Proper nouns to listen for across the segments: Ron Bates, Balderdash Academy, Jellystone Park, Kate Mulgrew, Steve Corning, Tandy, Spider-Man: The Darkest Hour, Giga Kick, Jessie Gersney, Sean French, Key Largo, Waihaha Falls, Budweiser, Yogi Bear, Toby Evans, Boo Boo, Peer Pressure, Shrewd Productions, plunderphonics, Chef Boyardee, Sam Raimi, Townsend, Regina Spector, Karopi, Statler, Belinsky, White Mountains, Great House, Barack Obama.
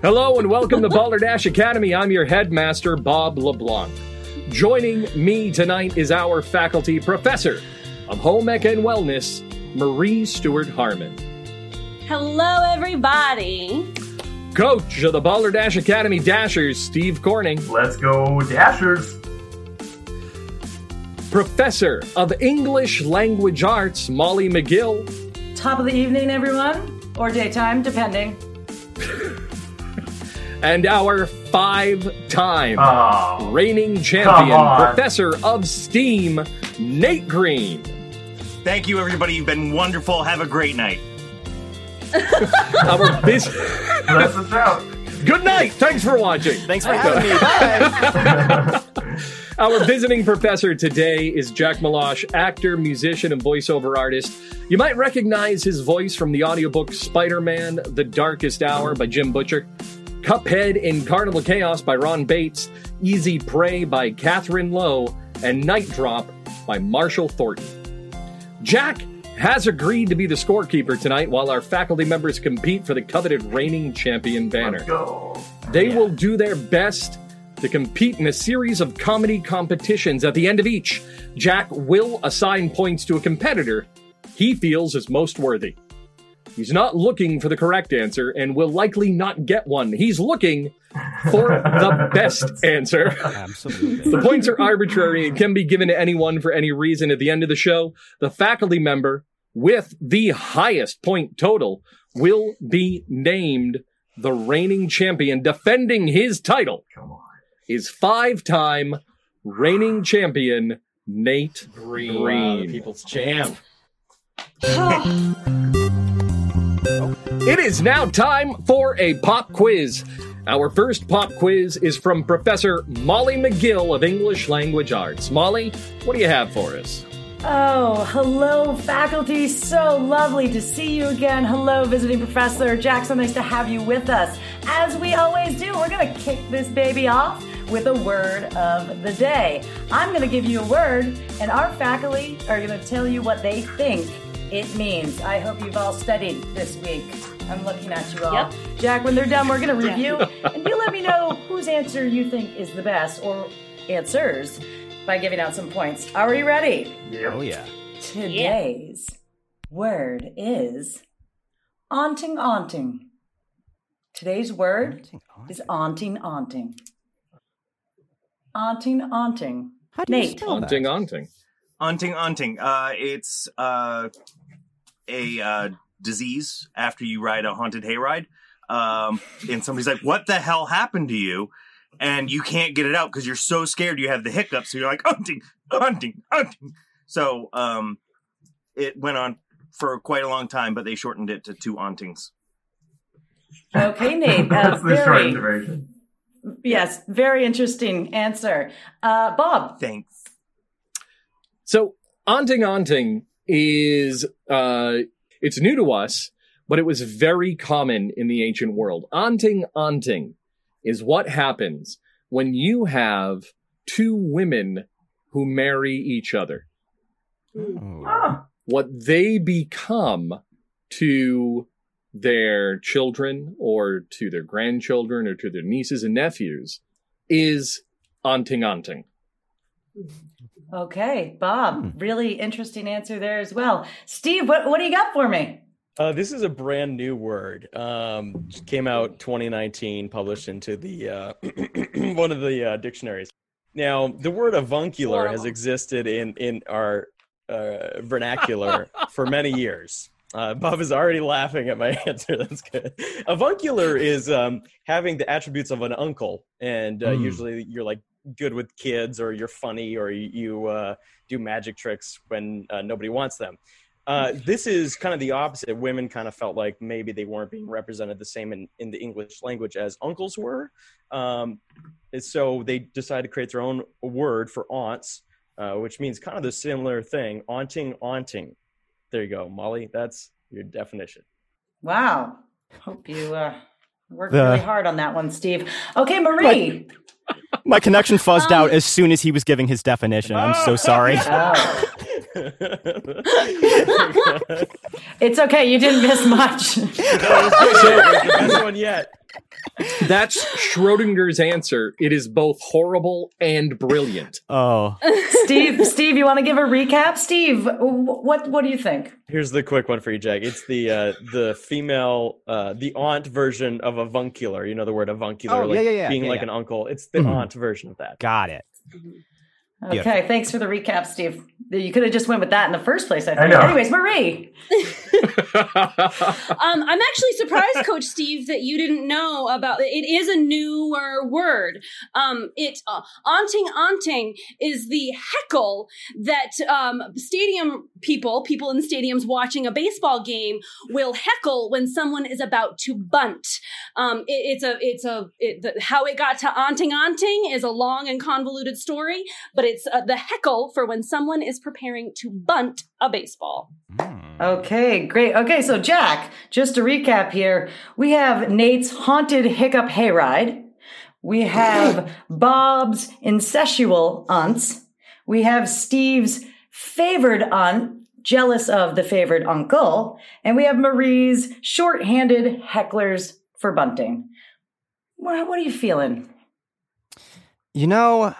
Hello and welcome to Balderdash Academy. I'm your headmaster, Bob LeBlanc. Joining me tonight is our faculty professor of home ec and wellness, Marie Stewart Harmon. Hello, everybody. Coach of the Balderdash Academy Dashers, Steve Corning. Let's go, Dashers. Professor of English Language Arts, Molly McGill. Top of the evening, everyone, or daytime, depending. And our five-time reigning champion, Professor of STEAM, Nate Green. Thank you, everybody. You've been wonderful. Have a great night. Our busy... That's us out. Good night. Thanks for watching. Thanks for having me. Bye. Our visiting professor today is Jack Malosh, actor, musician, and voiceover artist. You might recognize his voice from the audiobook Spider-Man: The Darkest Hour by Jim Butcher, Cuphead in Carnival Chaos by Ron Bates, Easy Prey by Katherine Lowe, and Night Drop by Marshall Thornton. Jack has agreed to be the scorekeeper tonight while our faculty members compete for the coveted reigning champion banner. Let's go. They will do their best to compete in a series of comedy competitions. At the end of each, Jack will assign points to a competitor he feels is most worthy. He's not looking for the correct answer and will likely not get one. He's looking for the best answer. Absolutely. The points are arbitrary and can be given to anyone for any reason. At the end of the show, the faculty member with the highest point total will be named the reigning champion. Defending his title is five-time reigning champion Nate Green. People's champ. It is now time for a pop quiz. Our first pop quiz is from Professor Molly McGill of English Language Arts. Molly, what do you have for us? Oh, hello, faculty. So lovely to see you again. Hello, visiting professor. Jack, so nice to have you with us. As we always do, we're going to kick this baby off with a word of the day. I'm going to give you a word, and our faculty are going to tell you what they think it means. I hope you've all studied this week. I'm looking at you all. Yep. Jack, when they're done, we're going to review, and you let me know whose answer you think is the best, or answers, by giving out some points. Are we ready? Yeah. Oh, yeah. Today's word is aunting. Today's word is aunting. Aunting. How do you spell that? Aunting. It's a disease after you ride a haunted hayride. And somebody's like, what the hell happened to you? And you can't get it out because you're so scared you have the hiccups. So you're like, aunting. So it went on for quite a long time, but they shortened it to two auntings. Okay, Nate. That's the shortened version. Yes, very interesting answer. Bob. Thanks. So, aunting is, it's new to us, but it was very common in the ancient world. Aunting is what happens when you have two women who marry each other. Oh. What they become to their children or to their grandchildren or to their nieces and nephews is aunting. Okay, Bob, really interesting answer there as well. Steve, what do you got for me? This is a brand new word. Came out 2019, published into the one of the dictionaries. Now, the word avuncular has existed in our vernacular for many years. Bob is already laughing at my answer. That's good. Avuncular is having the attributes of an uncle, and usually you're like good with kids, or you're funny, or you do magic tricks when nobody wants them. This is kind of the opposite. Women kind of felt like maybe they weren't being represented the same in the English language as uncles were. So they decided to create their own word for aunts, which means kind of the similar thing. Aunting. There you go, Molly. That's your definition. Wow. Hope you worked really hard on that one, Steve. Okay, Marie. My connection fuzzed out as soon as he was giving his definition. I'm so sorry. Oh. It's okay. You didn't miss much. No, one yet. That's Schrodinger's answer. It is both horrible and brilliant. Oh. Steve, you want to give a recap? Steve, what do you think? Here's the quick one for you, Jack. It's the female, the aunt version of avuncular. You know the word avuncular? Oh, like yeah. Being like an uncle. It's the aunt version of that. Got it. Okay, beautiful. Thanks for the recap, Steve. You could have just went with that in the first place, I think. I know. Anyways, Marie. I'm actually surprised, Coach Steve, that you didn't know about it. It is a newer word. Aunting is the heckle that stadium people in stadiums watching a baseball game will heckle when someone is about to bunt. How it got to aunting is a long and convoluted story, but it's the heckle for when someone is preparing to bunt a baseball. Okay, great. Okay, so Jack, just to recap here, we have Nate's haunted hiccup hayride. We have Bob's incestual aunts. We have Steve's favored aunt, jealous of the favored uncle. And we have Marie's shorthanded hecklers for bunting. What are you feeling? You know,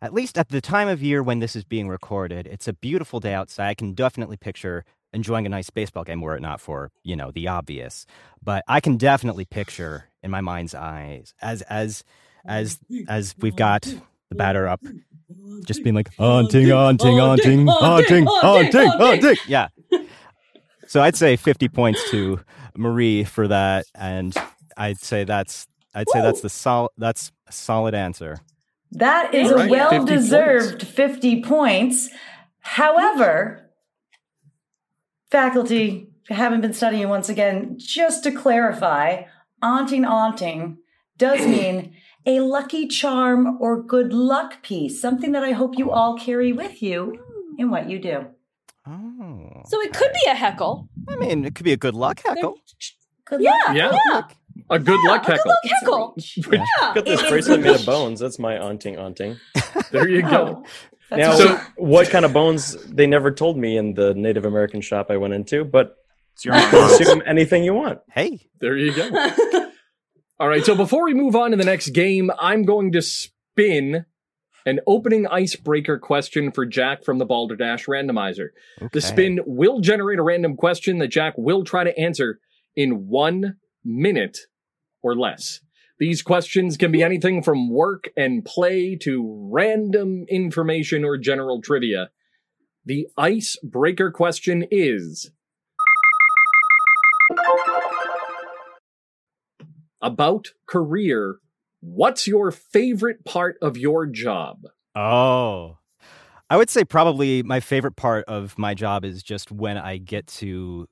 at least at the time of year when this is being recorded, it's a beautiful day outside. I can definitely picture enjoying a nice baseball game were it not for, you know, the obvious. But I can definitely picture in my mind's eyes as we've got the batter up, just being like, haunting. Yeah. So I'd say 50 points to Marie for that. And I'd say that's a solid answer. That is a well-deserved 50 points. However, faculty haven't been studying once again. Just to clarify, aunting does mean a lucky charm or good luck piece, something that I hope you all carry with you in what you do. Oh. So it could be a heckle. I mean, it could be a good luck heckle. Good luck. A good luck heckle. Yeah. Got this bracelet made of bones. That's my aunting. There you go. Now, what kind of bones? They never told me in the Native American shop I went into, but it's your assume anything you want. Hey, there you go. All right. So before we move on to the next game, I'm going to spin an opening icebreaker question for Jack from the Balderdash randomizer. Okay. The spin will generate a random question that Jack will try to answer in 1 minute or less. These questions can be anything from work and play to random information or general trivia. The icebreaker question is about career. What's your favorite part of your job? Oh, I would say probably my favorite part of my job is just when I get to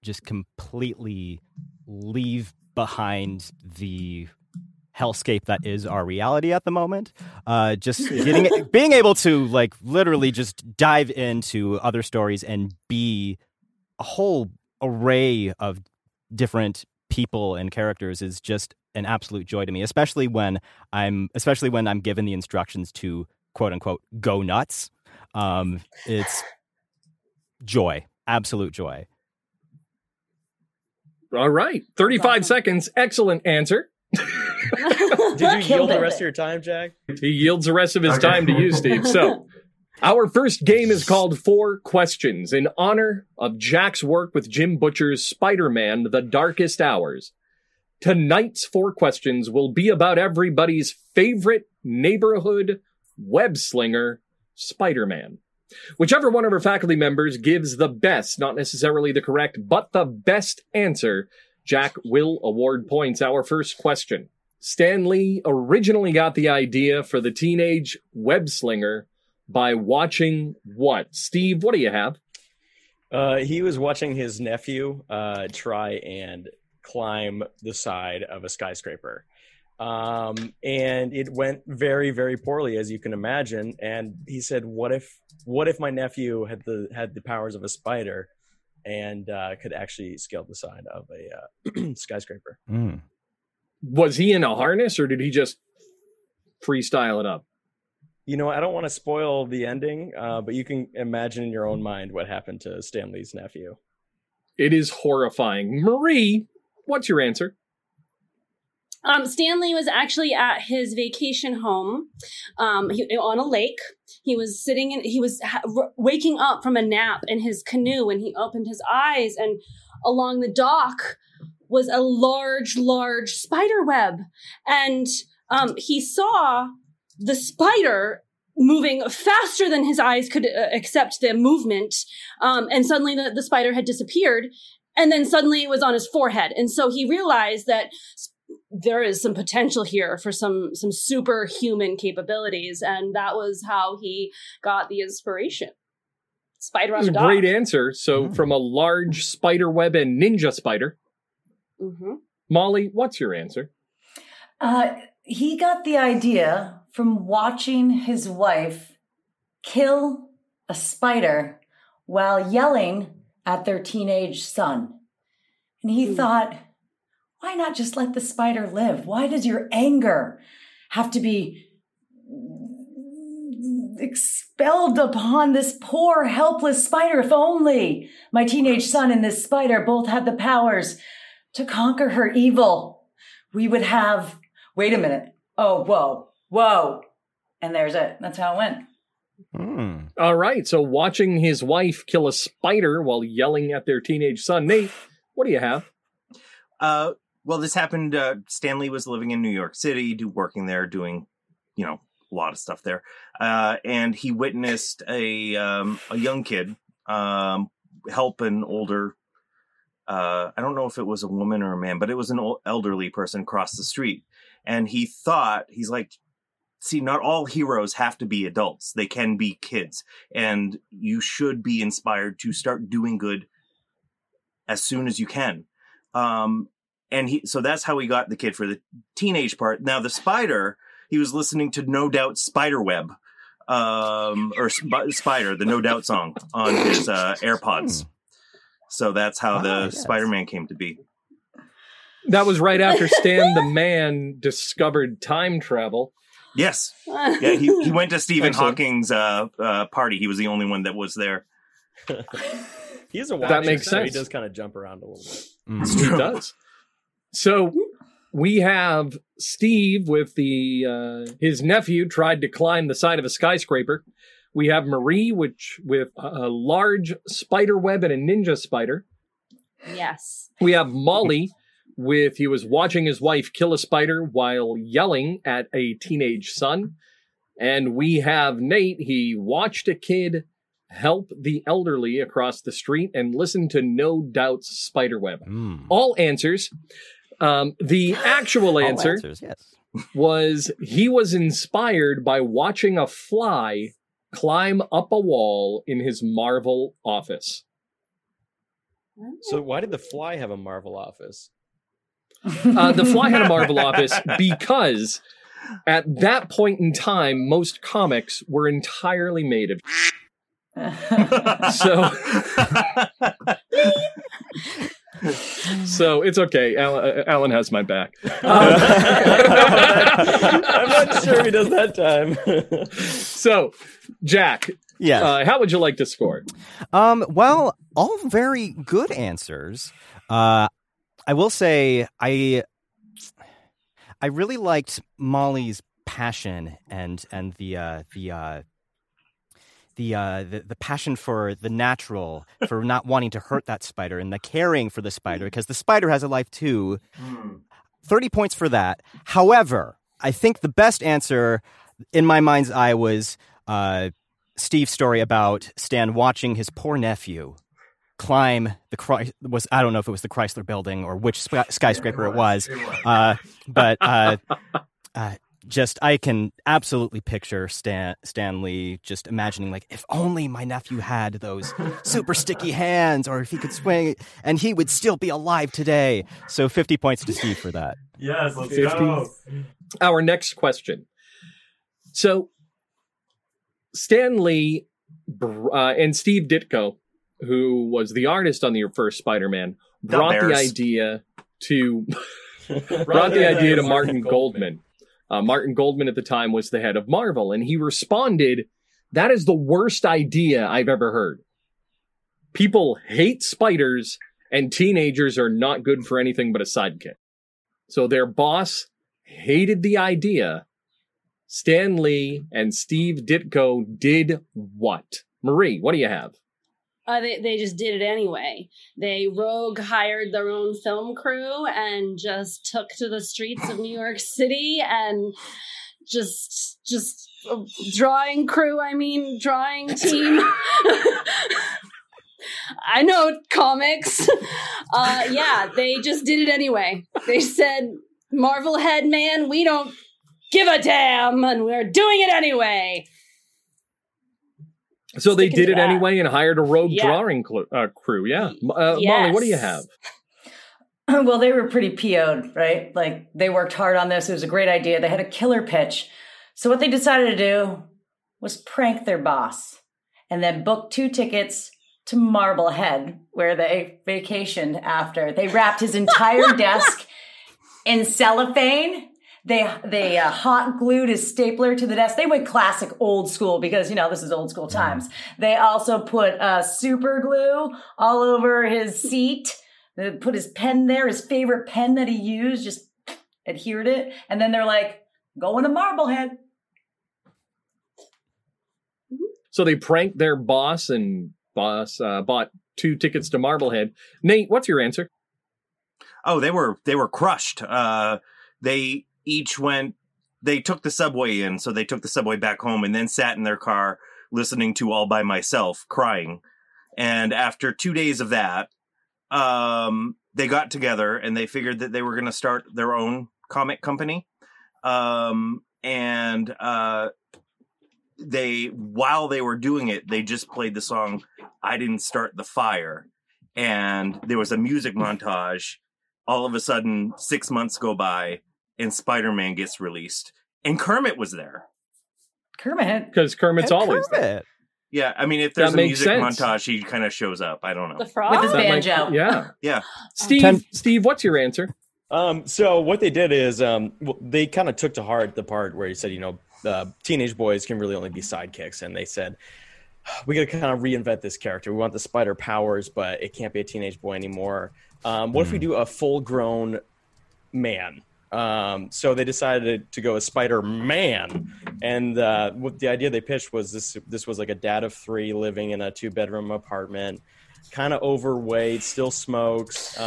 just completely leave behind the hellscape that is our reality at the moment. Just being able to like literally just dive into other stories and be a whole array of different people and characters is just an absolute joy to me, especially when I'm given the instructions to quote unquote go nuts. It's joy, absolute joy. All right. 35 seconds. Excellent answer. Did you yield the rest of your time, Jack? He yields the rest of his time to you, Steve. So our first game is called 4 Questions in honor of Jack's work with Jim Butcher's Spider-Man: The Darkest Hour. Tonight's 4 questions will be about everybody's favorite neighborhood web slinger, Spider-Man. Whichever one of our faculty members gives the best, not necessarily the correct, but the best answer, Jack will award points. Our first question. Stan Lee originally got the idea for the teenage web slinger by watching what? Steve, what do you have? He was watching his nephew try and climb the side of a skyscraper. And it went very, very poorly, as you can imagine. And he said, what if my nephew had the powers of a spider and could actually scale the side of a skyscraper? Mm. Was he in a harness or did he just freestyle it up? You know, I don't want to spoil the ending, but you can imagine in your own mind what happened to Stan Lee's nephew. It is horrifying. Marie, What's your answer? Stanley was actually at his vacation home on a lake. He was sitting and he was waking up from a nap in his canoe when he opened his eyes, and along the dock was a large spider web. And he saw the spider moving faster than his eyes could accept the movement. And suddenly the spider had disappeared. And then suddenly it was on his forehead. And so he realized that there is some potential here for some superhuman capabilities. And that was how he got the inspiration. Spider on the dock. Great answer. So from a large spider web and ninja spider. Mm-hmm. Molly, what's your answer? He got the idea from watching his wife kill a spider while yelling at their teenage son. And he thought, why not just let the spider live? Why does your anger have to be expelled upon this poor, helpless spider? If only my teenage son and this spider both had the powers to conquer her evil, we would have, wait a minute. Oh, whoa. And there's it. That's how it went. Mm. All right. So watching his wife kill a spider while yelling at their teenage son. Nate, what do you have? Well, this happened. Stanley was living in New York City, working there, doing, a lot of stuff there. And he witnessed a young kid help an older, I don't know if it was a woman or a man, but it was an elderly person cross the street. And he thought, he's like, see, not all heroes have to be adults. They can be kids. And you should be inspired to start doing good as soon as you can. So that's how he got the kid for the teenage part. Now, the spider, he was listening to No Doubt Spiderweb, Spider, the No Doubt song on his AirPods. So that's how Spider-Man came to be. That was right after Stan the Man discovered time travel. Yes. Yeah, he went to Stephen Hawking's party. He was the only one that was there. He's a wild. That makes sense. He does kind of jump around a little bit. Mm. He does. So we have Steve with his nephew tried to climb the side of a skyscraper. We have Marie, with a large spider web and a ninja spider. Yes. We have Molly. He was watching his wife kill a spider while yelling at a teenage son. And we have Nate. He watched a kid help the elderly across the street and listened to No Doubt's Spiderweb. Mm. All answers. The actual answer was he was inspired by watching a fly climb up a wall in his Marvel office. So why did the fly have a Marvel office? The fly had a Marvel office because at that point in time, most comics were entirely made of So it's okay. Alan has my back. I'm not sure he does that time. So, Jack. Yes. How would you like to score? Well, all very good answers. I will say I really liked Molly's passion and the passion for the natural, for not wanting to hurt that spider, and the caring for the spider, because the spider has a life too. 30 points for that. However, I think the best answer in my mind's eye was Steve's story about Stan watching his poor nephew climb I don't know if it was the Chrysler Building or which skyscraper it was. I can absolutely picture Stanley just imagining, like, if only my nephew had those super sticky hands, or if he could swing, and he would still be alive today. So 50 points to Steve for that. Yes, let's go. Our next question. So Stanley and Steve Ditko, who was the artist on the first Spider-Man, brought the idea to Martin Goldman. Martin Goldman at the time was the head of Marvel, and he responded, "That is the worst idea I've ever heard. People hate spiders, And teenagers are not good for anything but a sidekick. So their boss hated the idea. Stan Lee and Steve Ditko did what? Marie, what do you have? They just did it anyway. They rogue hired their own film crew and just took to the streets of New York City and just drawing crew, I mean, drawing team. I know comics. Yeah, they just did it anyway. They said, Marvel head man, we don't give a damn, and we're doing it anyway. So they did it anyway and hired a rogue drawing crew. Yeah. Molly, what do you have? Well, they were pretty PO'd, right? Like, they worked hard on this. It was a great idea. They had a killer pitch. So what they decided to do was prank their boss and then book 2 tickets to Marblehead, where they vacationed after. They wrapped his entire desk in cellophane. They hot glued his stapler to the desk. They went classic old school because, you know, this is old school times. They also put super glue all over his seat. They put his pen there, his favorite pen that he used, just adhered it. And then they're like, going to Marblehead. So they pranked their boss, and boss bought 2 tickets to Marblehead. Nate, what's your answer? Oh, they were crushed. They each went, they took the subway in, so they took the subway back home and then sat in their car listening to All By Myself, crying. And after 2 days of that, they got together and they figured that they were going to start their own comic company. While they were doing it, they just played the song, I Didn't Start the Fire. And there was a music montage. All of a sudden, 6 months go by and Spider-Man gets released. And Kermit was there. Kermit? Because Kermit's always there. Yeah, I mean, if there's a music montage, he kind of shows up. I don't know. The frog? With his banjo. Yeah. Yeah. Steve, what's your answer? So what they did is they kind of took to heart the part where he said, you know, teenage boys can really only be sidekicks. And they said, we got to kind of reinvent this character. We want the spider powers, but it can't be a teenage boy anymore. What if we do a full-grown man? So they decided to go as Spider-Man. And what the idea they pitched was this was like a dad of 3 living in a 2-bedroom apartment, kind of overweight, still smokes,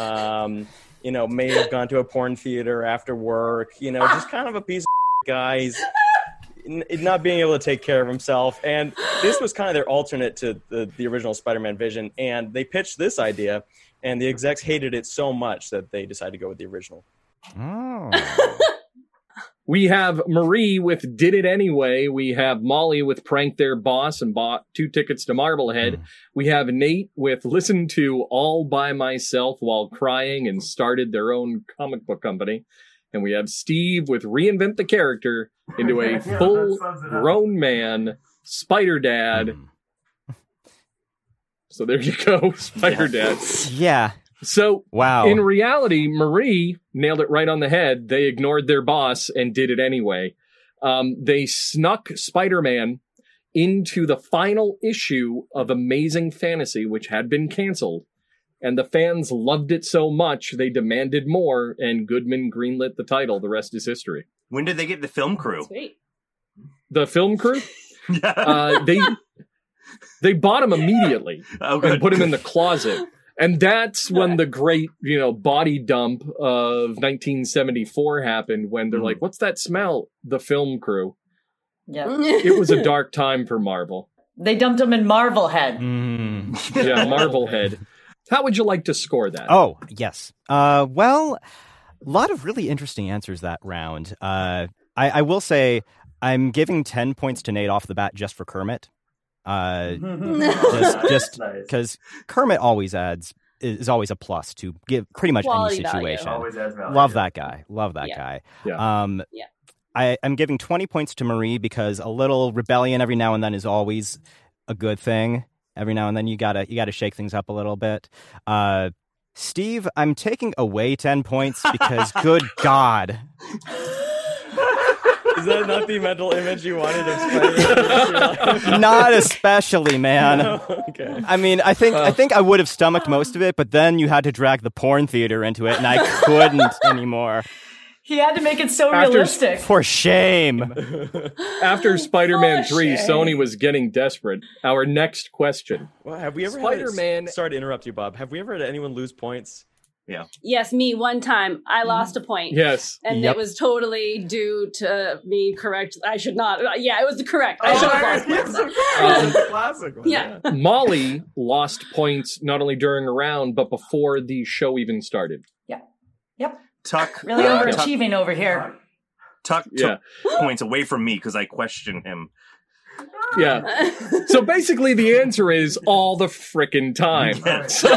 you know, may have gone to a porn theater after work, you know, just kind of a piece of guy. He's not being able to take care of himself. And this was kind of their alternate to the original Spider-Man vision. And they pitched this idea, and the execs hated it so much that they decided to go with the original. Oh. We have Marie with Did It Anyway. We have Molly with Prank Their Boss and Bought 2 tickets to Marblehead. We have Nate with Listen to All By Myself While Crying and Started Their Own Comic Book Company. And we have Steve with Reinvent the Character into a full-grown man, Spider Dad. So there you go, Spider Dad. Yeah. So wow. In reality, Marie nailed it right on the head. They ignored their boss and did it anyway. They snuck Spider-Man into the final issue of Amazing Fantasy, which had been canceled. And the fans loved it so much, they demanded more, and Goodman greenlit the title. The rest is history. When did they get the film crew? Sweet. The film crew? They bought him immediately and put him in the closet. And that's when the great, you know, body dump of 1974 happened, when they're like, what's that smell? The film crew. Yeah. It was a dark time for Marvel. They dumped him in Marblehead. Yeah, Marblehead. How would you like to score that? Oh, yes. Well, a lot of really interesting answers that round. I will say I'm giving 10 points to Nate off the bat just for Kermit. Just because nice. Kermit always is always a plus to give pretty much quality any situation. Love that guy. Yeah. I'm giving 20 points to Marie because a little rebellion every now and then is always a good thing. Every now and then you gotta shake things up a little bit. Steve, I'm taking away 10 points because good God. Is that not the mental image you wanted of Spider-Man? Not especially, man. No? Okay. I mean, I think I would have stomached most of it, but then you had to drag the porn theater into it, and I couldn't anymore. He had to make it so realistic. For shame. After Spider-Man 3, Sony was getting desperate. Our next question. Well, have we ever Spider-Man... Sorry to interrupt you, Bob. Have we ever had anyone lose points? Yeah. Yes, me one time. I lost a point. Yes. And it was totally due to me correct. I should not. Yeah, it was correct. I should have lost points. Classic one. Yeah. Molly lost points not only during a round, but before the show even started. Yeah. Yep. Tuck really overachieving over here. Tuck points away from me because I question him. Yeah. So basically, the answer is all the frickin' time. So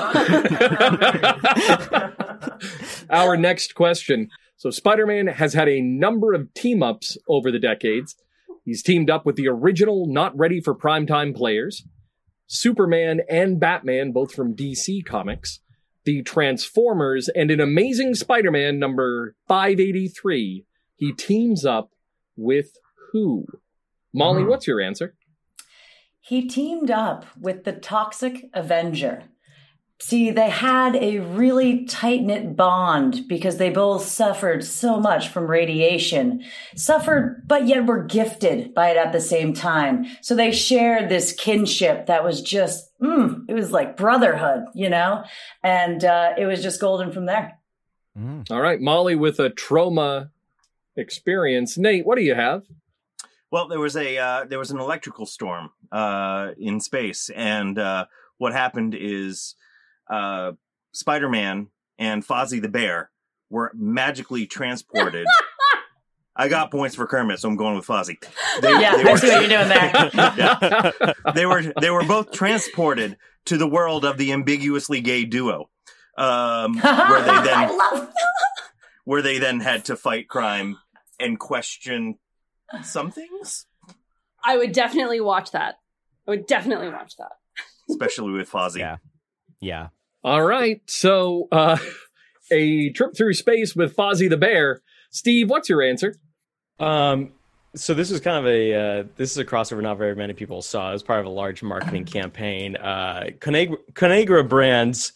our next question. So Spider-Man has had a number of team-ups over the decades. He's teamed up with the original Not Ready for Primetime players, Superman and Batman, both from DC Comics, the Transformers, and in Amazing Spider-Man number 583, he teams up with who? Molly, what's your answer? He teamed up with the Toxic Avenger. See, they had a really tight-knit bond because they both suffered so much from radiation. Suffered, but yet were gifted by it at the same time. So they shared this kinship that was just, it was like brotherhood, you know? And it was just golden from there. Mm. All right, Molly with a trauma experience. Nate, what do you have? Well, there was an electrical storm in space, and what happened is... Spider-Man and Fozzie the Bear were magically transported. I got points for Kermit, so I'm going with Fozzie. I see what you're doing there. They were both transported to the world of the ambiguously gay duo, where they then had to fight crime and question some things. I would definitely watch that. Especially with Fozzie. Yeah. All right, so a trip through space with Fozzie the Bear. Steve, what's your answer? So this is kind of a crossover not very many people saw. It was part of a large marketing campaign. Conagra Brands,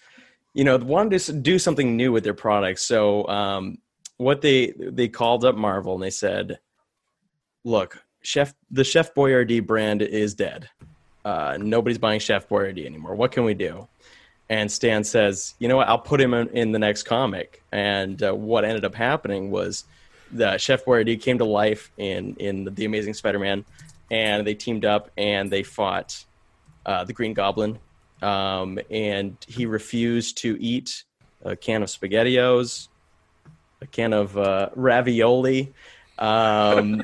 wanted to do something new with their products. So what they called up Marvel and they said, "Look, the Chef Boyardee brand is dead. Nobody's buying Chef Boyardee anymore. What can we do?" And Stan says, you know what, I'll put him in the next comic. And what ended up happening was that Chef Boyardee came to life in The Amazing Spider-Man, and they teamed up and they fought the Green Goblin. And he refused to eat a can of SpaghettiOs, a can of ravioli. And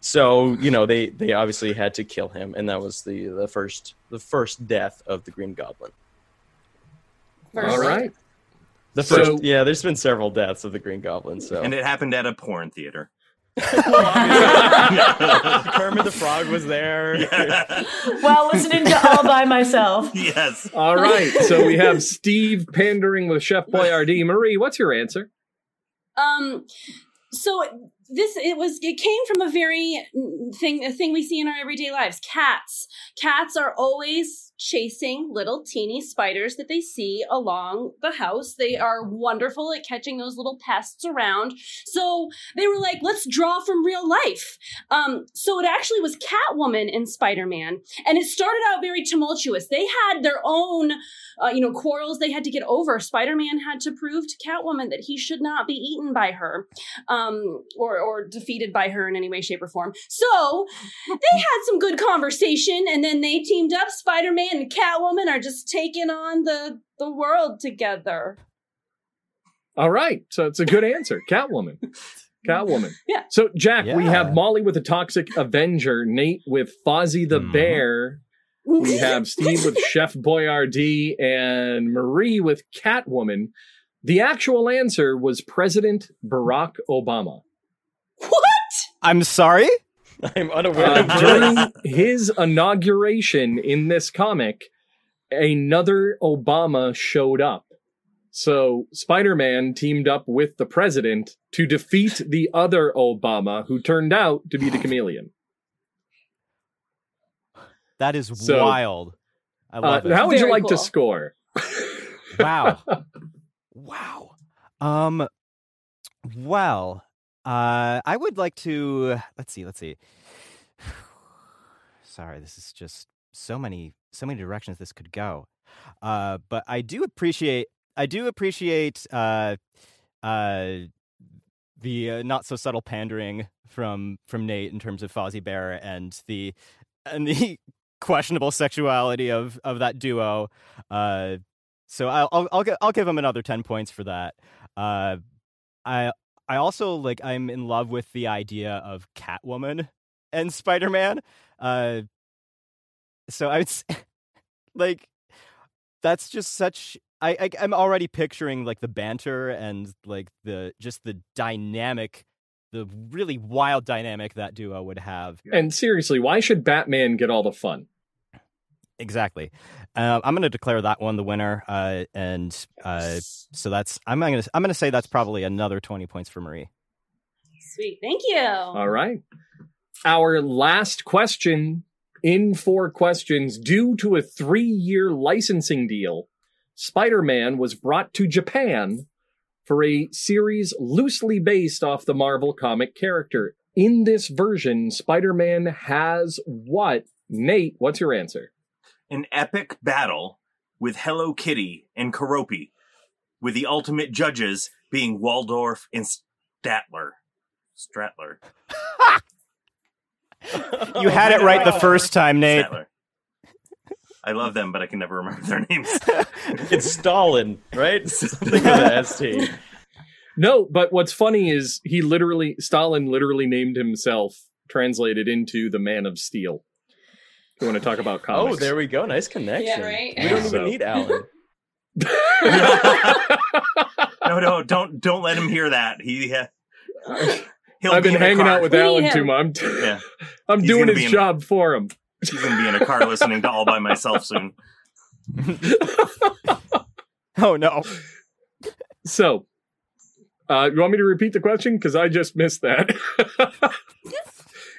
so they obviously had to kill him, and that was the first death of the Green Goblin. All right, there's been several deaths of the Green Goblin, and it happened at a porn theater. Kermit the Frog was there while listening to All By Myself. Yes. All right, so we have Steve pandering with Chef Boyardee. Marie, what's your answer? So it came from a thing we see in our everyday lives. Cats are always chasing little teeny spiders that they see along the house. They are wonderful at catching those little pests around. So they were like, let's draw from real life. So it actually was Catwoman and Spider-Man. And it started out very tumultuous. They had their own, quarrels they had to get over. Spider-Man had to prove to Catwoman that he should not be eaten by her, or defeated by her in any way, shape, or form. So they had some good conversation, and then they teamed up. Spider-Man and Catwoman are just taking on the world together. All right, so it's a good answer. Catwoman. Yeah. So, Jack, we have Molly with the Toxic Avenger, Nate with Fozzie the Bear. We have Steve with Chef Boyardee and Marie with Catwoman. The actual answer was President Barack Obama. What? I'm sorry? I'm unaware of this. During his inauguration in this comic, another Obama showed up. So Spider-Man teamed up with the president to defeat the other Obama, who turned out to be the Chameleon. That is wild. I love it. How would you like to score? Wow. Wow. Well, I would like to, let's see. Sorry, this is just so many directions this could go. But I do appreciate the not so subtle pandering from Nate in terms of Fozzie Bear and the questionable sexuality of that duo. So I'll give him another 10 points for that. I also I'm in love with the idea of Catwoman and Spider-Man. So I would say, that's just such. I'm already picturing the banter and the dynamic, the really wild dynamic that duo would have. And seriously, why should Batman get all the fun? Exactly. I'm going to declare that one the winner, so that's. I'm going to say that's probably another 20 points for Marie. Sweet, thank you. All right, our last question. In 4 questions, due to a 3-year licensing deal, Spider-Man was brought to Japan for a series loosely based off the Marvel comic character. In this version, Spider-Man has what? Nate, what's your answer? An epic battle with Hello Kitty and Karopi, with the ultimate judges being Waldorf and Statler. Stratler. You had it right the first time, Nate. Statler. I love them, but I can never remember their names. It's Stalin, right? Something with an ST. No, but what's funny is Stalin literally named himself, translated into the Man of Steel. You want to talk about comics? Oh, there we go. Nice connection. Yeah, right? We don't even need Alan. No, don't let him hear that. I've been hanging out with Alan too much. I'm doing his job for him. He's going to be in a car listening to All By Myself soon. Oh, no. So, you want me to repeat the question? Because I just missed that.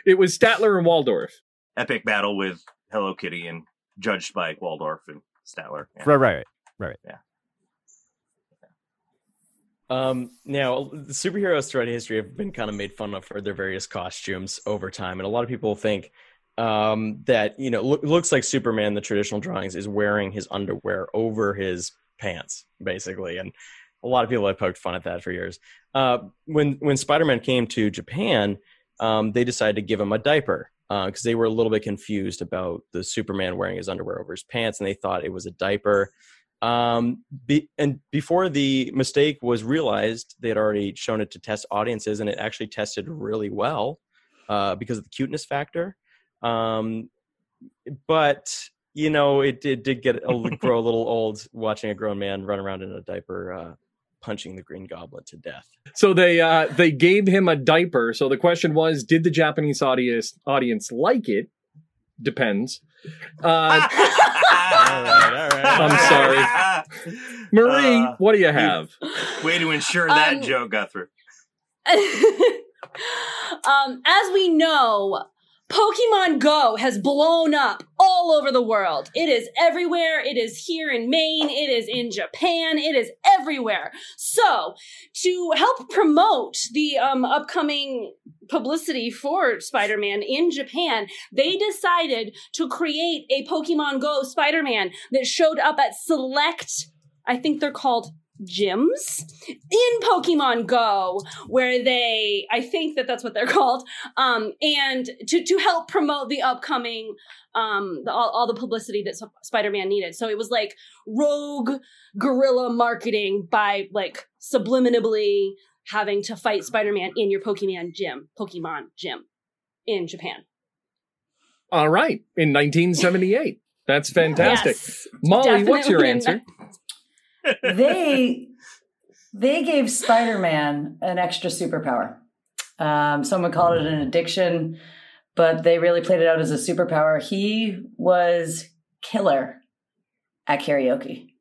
It was Statler and Waldorf. Epic battle with Hello Kitty and judged by Waldorf and Statler. Yeah. Right. Yeah. Now, superheroes throughout history have been kind of made fun of for their various costumes over time. And a lot of people think that, looks like Superman, the traditional drawings, is wearing his underwear over his pants, basically. And a lot of people have poked fun at that for years. When Spider-Man came to Japan, they decided to give him a diaper because they were a little bit confused about the Superman wearing his underwear over his pants. And they thought it was a diaper. And before the mistake was realized, they had already shown it to test audiences, and it actually tested really well because of the cuteness factor. But it did grow a little old watching a grown man run around in a diaper punching the Green Goblin to death. So they gave him a diaper. So the question was, did the Japanese audience like it? Depends. All right. I'm sorry. Marie, what do you have? Way to ensure that Joe got through. As we know, Pokemon Go has blown up all over the world. It is everywhere. It is here in Maine. It is in Japan. It is everywhere. So to help promote the upcoming publicity for Spider-Man in Japan, they decided to create a Pokemon Go Spider-Man that showed up at select, I think they're called gyms in Pokemon Go, where I think that's what they're called, and to help promote the upcoming, all the publicity that Spider-Man needed. So it was rogue guerrilla marketing by subliminally having to fight Spider-Man in your Pokemon gym in Japan. All right, in 1978. That's fantastic. Yes, Molly, definitely. What's your answer? They gave Spider-Man an extra superpower. Someone called it an addiction, but they really played it out as a superpower. He was killer at karaoke.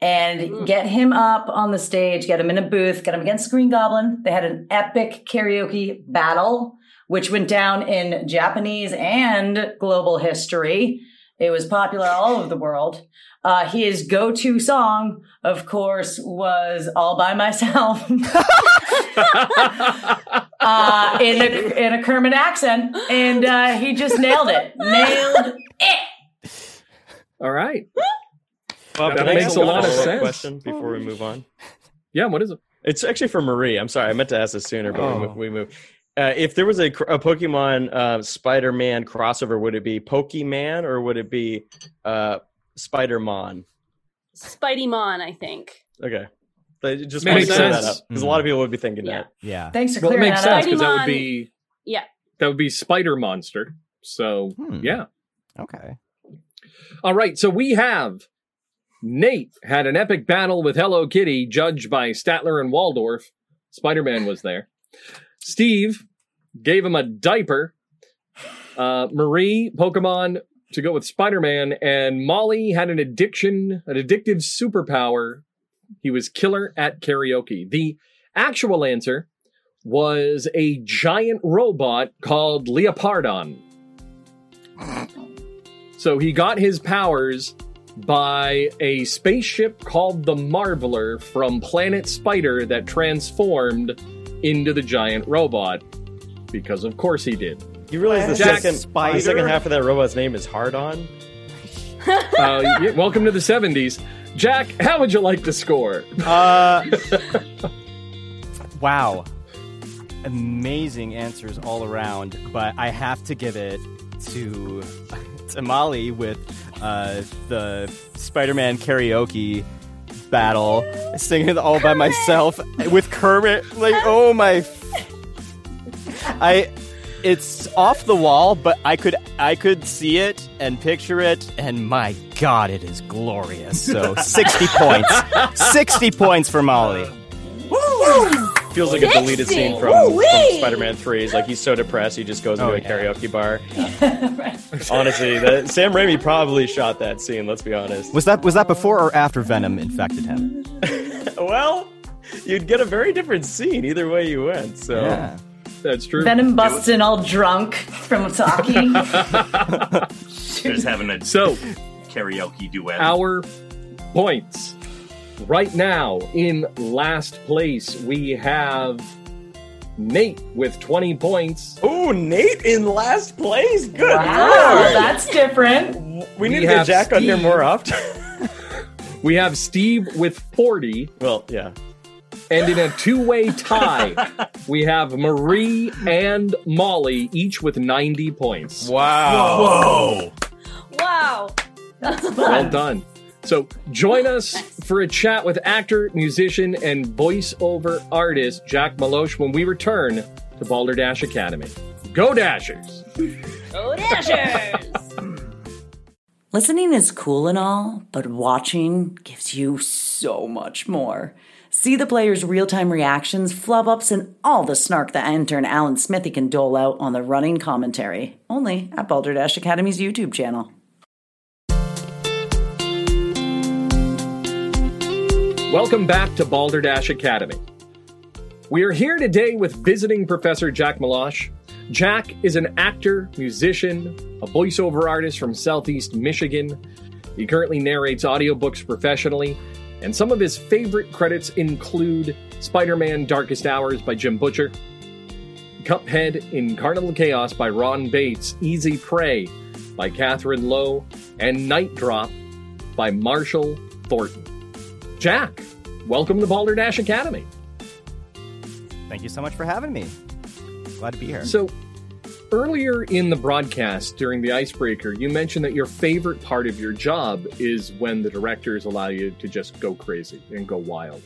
and get him up on the stage, get him in a booth, get him against Green Goblin. They had an epic karaoke battle, which went down in Japanese and global history. It was popular all over the world. His go-to song, of course, was All By Myself in a Kermit accent. And he just nailed it. Nailed it. All right. Well, that makes a lot of sense. Question before we move on. Yeah, what is it? It's actually for Marie. I'm sorry. I meant to ask this sooner, but we moved. If there was a Pokemon Spider-Man crossover, would it be Pokemon or would it be Spider-Mon? Spidey-Mon, I think. Okay. They just makes sense. That up because a lot of people would be thinking that. Yeah. Thanks for clearing that up. It makes sense because that would be Spider-Monster. So, yeah. Okay. All right. So we have Nate had an epic battle with Hello Kitty judged by Statler and Waldorf. Spider-Man was there. Steve gave him a diaper. Marie, Pokemon to go with Spider-Man. And Molly had an addictive superpower. He was killer at karaoke. The actual answer was a giant robot called Leopardon. So he got his powers by a spaceship called the Marveler from Planet Spider that transformed into the giant robot, because of course he did. You realize the second half of that robot's name is Hard-On? Yeah, welcome to the 70s. Jack, how would you like to score? Wow. Amazing answers all around, but I have to give it to Molly with the Spider-Man karaoke battle, singing it all by myself with Kermit. Like, oh my! It's off the wall, but I could see it and picture it, and my God, it is glorious. So 60 points, 60 points for Molly. Woo! Feels like a deleted scene from Spider-Man 3. He's like, he's so depressed, he just goes into a karaoke bar. Yeah. Right. Honestly, Sam Raimi probably shot that scene, let's be honest. Was that before or after Venom infected him? Well, you'd get a very different scene either way you went, so... Yeah. That's true. Venom busts in all drunk from sake. There's having a karaoke duet. Our points... Right now, in last place, we have Nate with 20 points. Oh, Nate in last place? Good Lord. That's different. We need to get Jack on here more often. We have Steve with 40. Well, yeah. And in a two-way tie, we have Marie and Molly, each with 90 points. Wow. Whoa. Wow. That's fun. Well done. So join us for a chat with actor, musician, and voiceover artist Jack Malosh when we return to Balderdash Academy. Go Dashers! Go Dashers! Listening is cool and all, but watching gives you so much more. See the players' real-time reactions, flub-ups, and all the snark that intern Alan Smithy can dole out on the running commentary. Only at Balderdash Academy's YouTube channel. Welcome back to Balderdash Academy. We are here today with visiting Professor Jack Malosh. Jack is an actor, musician, a voiceover artist from Southeast Michigan. He currently narrates audiobooks professionally, and some of his favorite credits include Spider-Man: Darkest Hours by Jim Butcher, Cuphead in Carnival Chaos by Ron Bates, Easy Prey by Katherine Lowe, and Night Drop by Marshall Thornton. Jack, welcome to Balderdash Academy. Thank you so much for having me. Glad to be here. So, earlier in the broadcast, during the icebreaker, you mentioned that your favorite part of your job is when the directors allow you to just go crazy and go wild.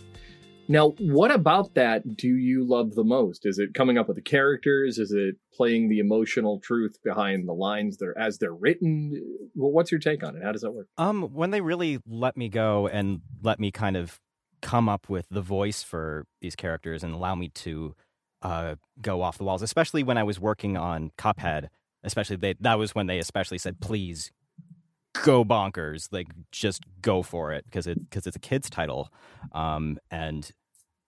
Now, what about that do you love the most? Is it coming up with the characters? Is it playing the emotional truth behind the lines as they're written? Well, what's your take on it? How does that work? When they really let me go and let me kind of come up with the voice for these characters and allow me to go off the walls, especially when I was working on Cuphead, especially that was when they especially said, please go bonkers, like just go for it, because it's a kid's title. And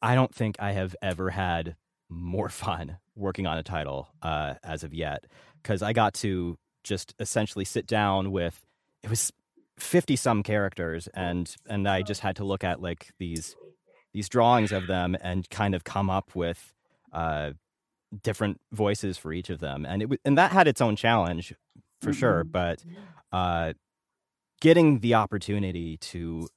I don't think I have ever had more fun working on a title as of yet, because I got to just essentially sit down with, it was 50 some characters, and I just had to look at like these drawings of them and kind of come up with different voices for each of them, and that had its own challenge for sure, but getting the opportunity to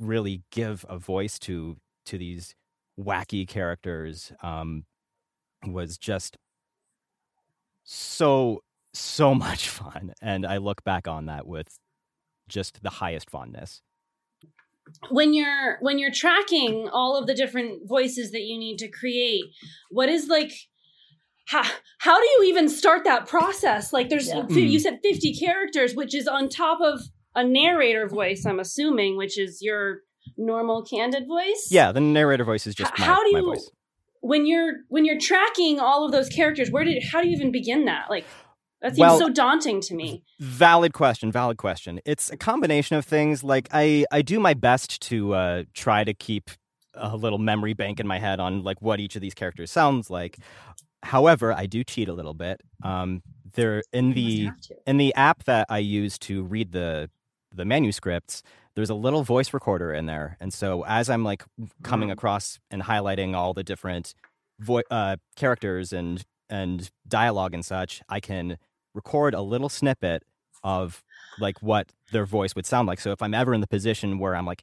really give a voice to these wacky characters was just so much fun, and I look back on that with just the highest fondness. When you're tracking all of the different voices that you need to create, what is like, how do you even start that process? Like there's, you said 50 characters, which is on top of a narrator voice, I'm assuming, which is your normal candid voice. Yeah. The narrator voice is just my voice. When you're tracking all of those characters, how do you even begin that? Like, that seems so daunting to me. Valid question. It's a combination of things. Like I do my best to try to keep a little memory bank in my head on like what each of these characters sounds like. However, I do cheat a little bit. There in the app that I use to read the manuscripts, there's a little voice recorder in there, and so as I'm like coming across and highlighting all the different characters and dialogue and such, I can record a little snippet of like what their voice would sound like. So if I'm ever in the position where I'm like,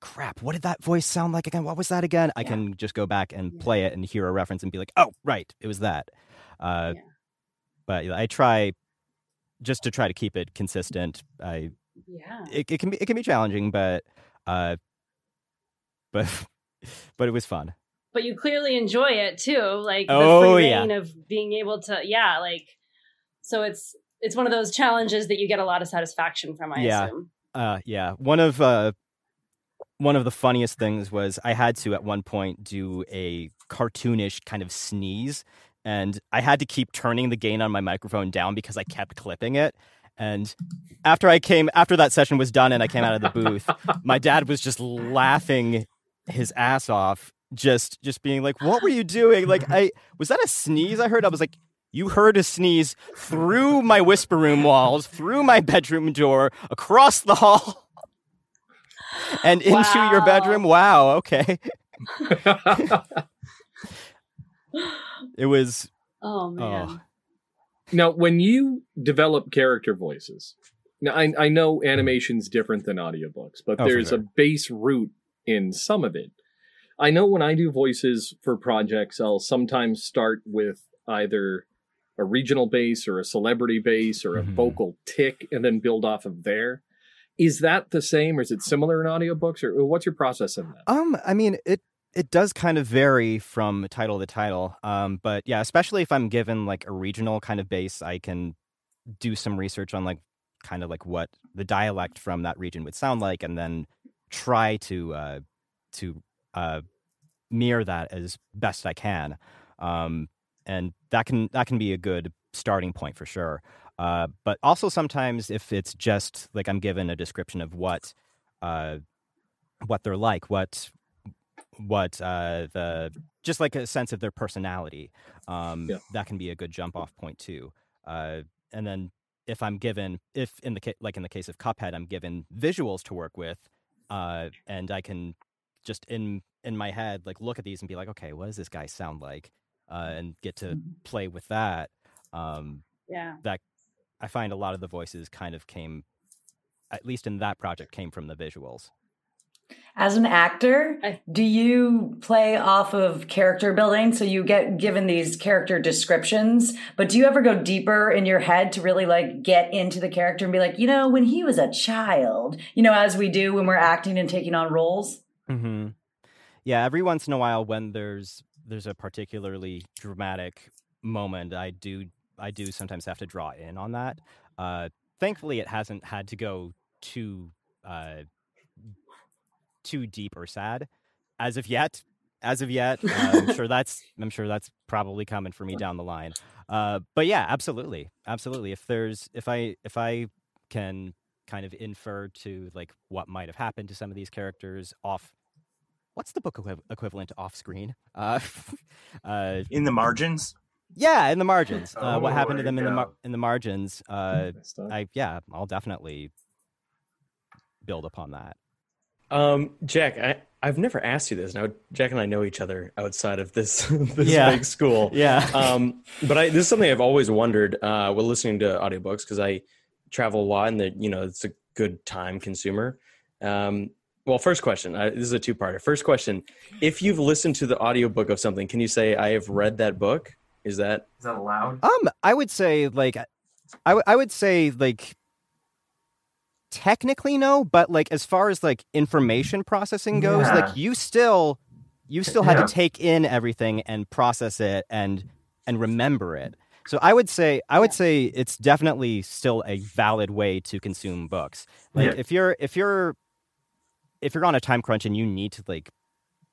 crap, what did that voice sound like again? What was that again? I can just go back and play it and hear a reference and be like, oh, right, it was that. But I try just to try to keep it consistent. It can be challenging, but it was fun. But you clearly enjoy it too, like of being able to, so it's one of those challenges that you get a lot of satisfaction from, I assume. One of the funniest things was I had to at one point do a cartoonish kind of sneeze, and I had to keep turning the gain on my microphone down because I kept clipping it. And after that session was done and I came out of the booth, my dad was just laughing his ass off. Just being like, what were you doing? Like, was that a sneeze I heard? I was like, you heard a sneeze through my whisper room walls, through my bedroom door, across the hall, and into your bedroom. Wow, okay. It was... Oh, man. Oh. Now, when you develop character voices... Now, I know animation's different than audiobooks, but there's a base root in some of it. I know when I do voices for projects, I'll sometimes start with either a regional bass or a celebrity bass or a vocal tick and then build off of there. Is that the same, or is it similar in audiobooks, or what's your process in that? I mean, it does kind of vary from title to title. But yeah, especially if I'm given like a regional kind of bass, I can do some research on like kind of like what the dialect from that region would sound like, and then try to mirror that as best I can, and that can be a good starting point for sure. But also sometimes if it's just like I'm given a description of what they're like, just like a sense of their personality, that can be a good jump off point too. And then if I'm given, in the case of Cuphead, I'm given visuals to work with, and I can just in my head, like look at these and be like, okay, what does this guy sound like? And get to play with that. That I find a lot of the voices kind of came, at least in that project, came from the visuals. As an actor, do you play off of character building? So you get given these character descriptions, but do you ever go deeper in your head to really like get into the character and be like, when he was a child, as we do when we're acting and taking on roles? Mm-hmm. Yeah, every once in a while, when there's a particularly dramatic moment, I do sometimes have to draw in on that. Thankfully, it hasn't had to go too deep or sad as of yet. I'm sure that's probably coming for me down the line. But yeah, absolutely. If I can kind of infer to like what might have happened to some of these characters off. What's the book equivalent to off screen? In the margins. Yeah, in the margins. What happened to them in the margins? I'll definitely build upon that. Jack, I've never asked you this. Now, Jack and I know each other outside of this big school. Yeah. But this is something I've always wondered while listening to audiobooks, because I travel a lot, and it's a good time consumer. Well, first question. This is a two-parter. First question: if you've listened to the audiobook of something, can you say I have read that book? Is that allowed? I would say technically no, but as far as information processing goes, you still had to take in everything and process it and remember it. So I would say it's definitely still a valid way to consume books. If you're on a time crunch and you need to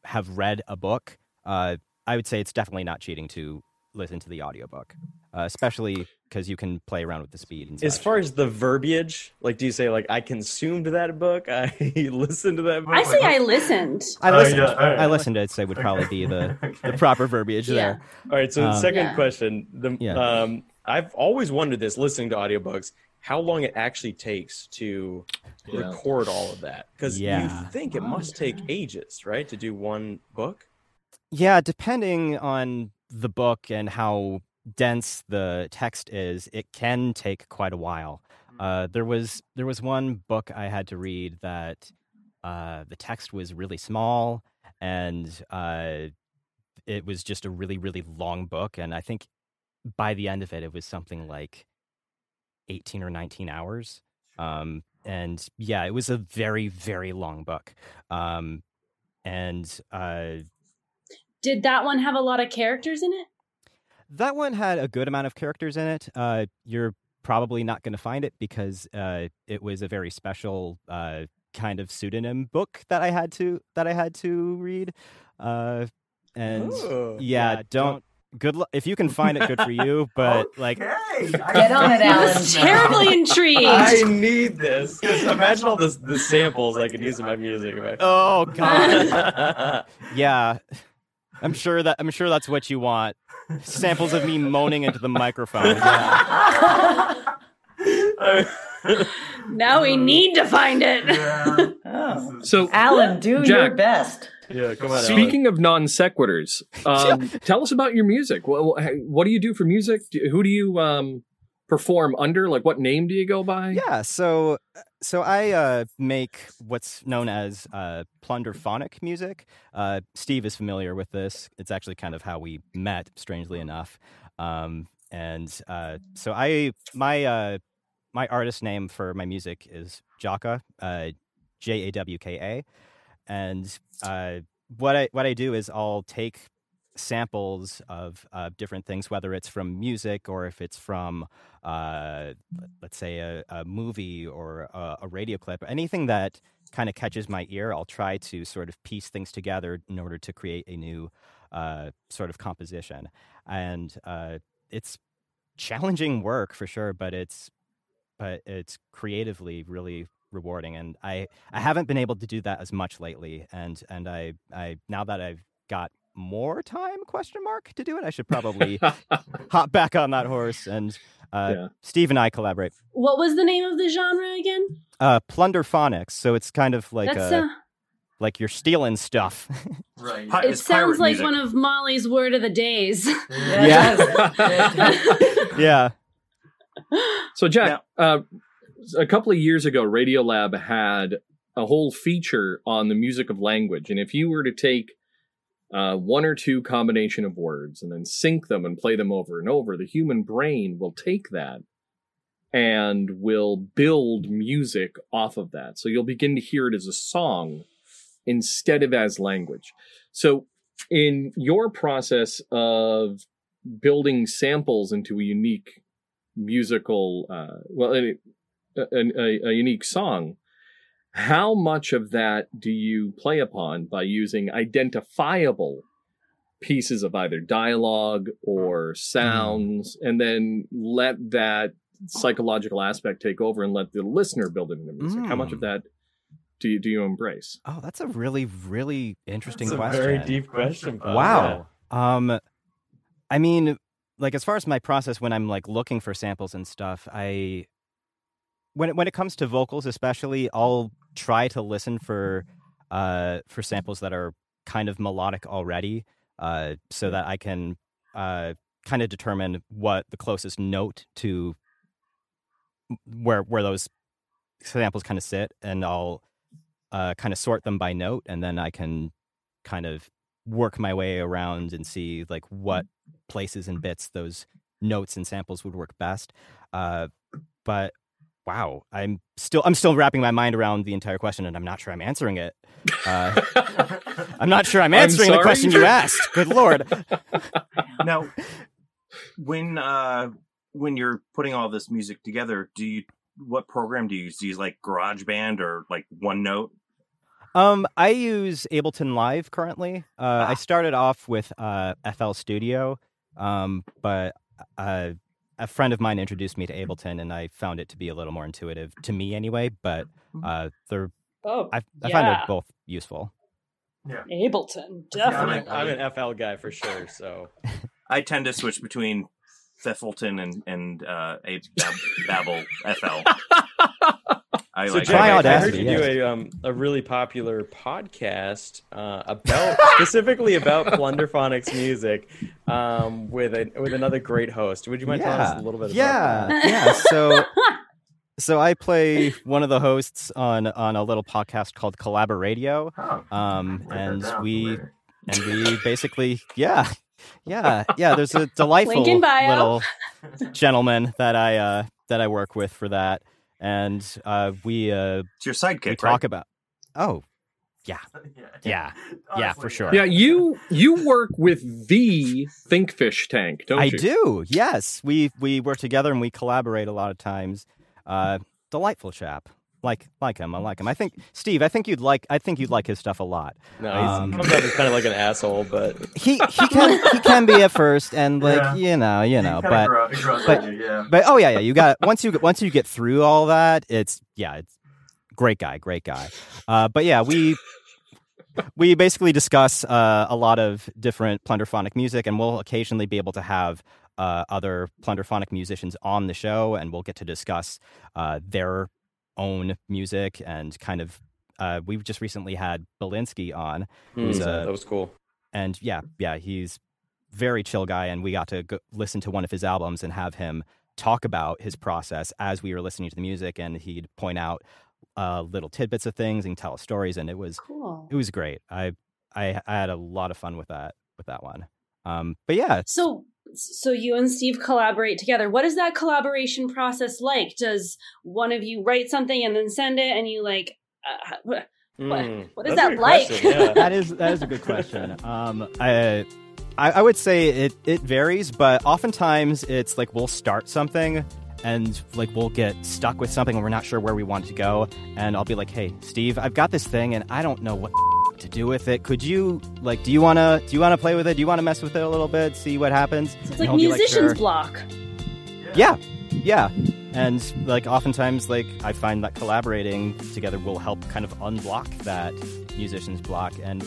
have read a book, I would say it's definitely not cheating to listen to the audiobook, especially because you can play around with the speed and such. As far as the verbiage, do you say I consumed that book, I listened to that book? I say I listened. I listened, I'd say, would probably be the proper verbiage there. All right, so the second question, I've always wondered this, listening to audiobooks, how long it actually takes to record all of that. Because you think it must take ages, right, to do one book? Yeah, depending on the book and how dense the text is, it can take quite a while. There was one book I had to read that the text was really small, and it was just a really, really long book. And I think by the end of it, it was something like 18 or 19 hours. It was a very, very long book. Did that one have a lot of characters in it? That one had a good amount of characters in it. You're probably not going to find it because it was a very special kind of pseudonym book that I had to read. Good luck if you can find it. Good for you, but get on it, Alan. I was terribly intrigued. I need this. Imagine all the samples I could use in my music. Right? Oh God, yeah. I'm sure that's what you want. Samples of me moaning into the microphone. Yeah. Now we need to find it. Yeah. Oh. So Alan, do your best. Yeah, come on. Speaking of non sequiturs, tell us about your music. What do you do for music? Who do you perform under? What name do you go by? Yeah, so I make what's known as plunderphonic music. Steve is familiar with this. It's actually kind of how we met, strangely enough. So my artist name for my music is Jawka, Jawka. And what I do is I'll take samples of different things, whether it's from music or if it's from, let's say, a movie or a radio clip, anything that kind of catches my ear. I'll try to sort of piece things together in order to create a new sort of composition. And it's challenging work for sure, but it's creatively really rewarding. And I haven't been able to do that as much lately. And I now that I've got more time ? To do it, I should probably hop back on that horse. And Steve and I collaborate. What was the name of the genre again? Plunderphonics. So it's kind of like like you're stealing stuff. Right. It sounds like music. One of Molly's word of the days. Yeah. Yeah. So Jack, a couple of years ago, Radiolab had a whole feature on the music of language. And if you were to take one or two combination of words and then sync them and play them over and over, the human brain will take that and will build music off of that. So you'll begin to hear it as a song instead of as language. So in your process of building samples into a unique musical, a unique song, how much of that do you play upon by using identifiable pieces of either dialogue or sounds, and then let that psychological aspect take over and let the listener build it into music? How much of that do you embrace? Oh, that's a really, really interesting question. Very deep question. Wow. Yeah. I mean, like, as far as my process when I'm like looking for samples and stuff, when it comes to vocals especially, I'll try to listen for samples that are kind of melodic already, so that I can kind of determine what the closest note to where those samples kind of sit, and I'll kind of sort them by note, and then I can kind of work my way around and see like what places and bits those notes and samples would work best. But wow, I'm still wrapping my mind around the entire question, and I'm not sure I'm answering it. I'm not sure I'm answering the question you asked. Good Lord. Now, when you're putting all this music together, what program do you use? Do you use like GarageBand or like OneNote? I use Ableton Live currently. I started off with FL Studio, but a friend of mine introduced me to Ableton, and I found it to be a little more intuitive to me anyway. But I find they're both useful. Yeah, Ableton definitely. Yeah, I'm an FL guy for sure. So I tend to switch between Thifelton and Babel FL. I heard you do a really popular podcast about specifically about plunderphonics music with another great host. Would you mind telling us a little bit about that? Yeah. So I play one of the hosts on a little podcast called Collaboradio. Huh. And we basically yeah. There's a delightful little gentleman that I work with for that. And we it's your sidekick, we talk about yeah, for sure. Yeah, you work with the ThinkFishTank, don't you? I do. Yes, we work together and we collaborate a lot of times. Delightful chap. Like him. I like him. I think, Steve, I think you'd like his stuff a lot. No, he's kind of like an asshole, but he can be at first, and like you know, but you got it. Once you get through all that, it's great guy. But yeah, we basically discuss a lot of different plunderphonic music, and we'll occasionally be able to have other plunderphonic musicians on the show, and we'll get to discuss their own music, and kind of we've just recently had Belinsky on. That was cool. And yeah, he's very chill guy, and we got to listen to one of his albums and have him talk about his process as we were listening to the music, and he'd point out little tidbits of things and tell us stories, and it was cool. It was great. I had a lot of fun with that one. But yeah. So you and Steve collaborate together. What is that collaboration process like? Does one of you write something and then send it, and you like, what is that like? Yeah. That is a good question. I would say it varies, but oftentimes it's like we'll start something and like we'll get stuck with something and we're not sure where we want to go, and I'll be like, hey Steve, I've got this thing and I don't know what to do with it. Could you like do you wanna play with it? Do you wanna mess with it a little bit, see what happens? So it's like musician's block. Yeah. And like oftentimes like I find that collaborating together will help kind of unblock that musician's block, and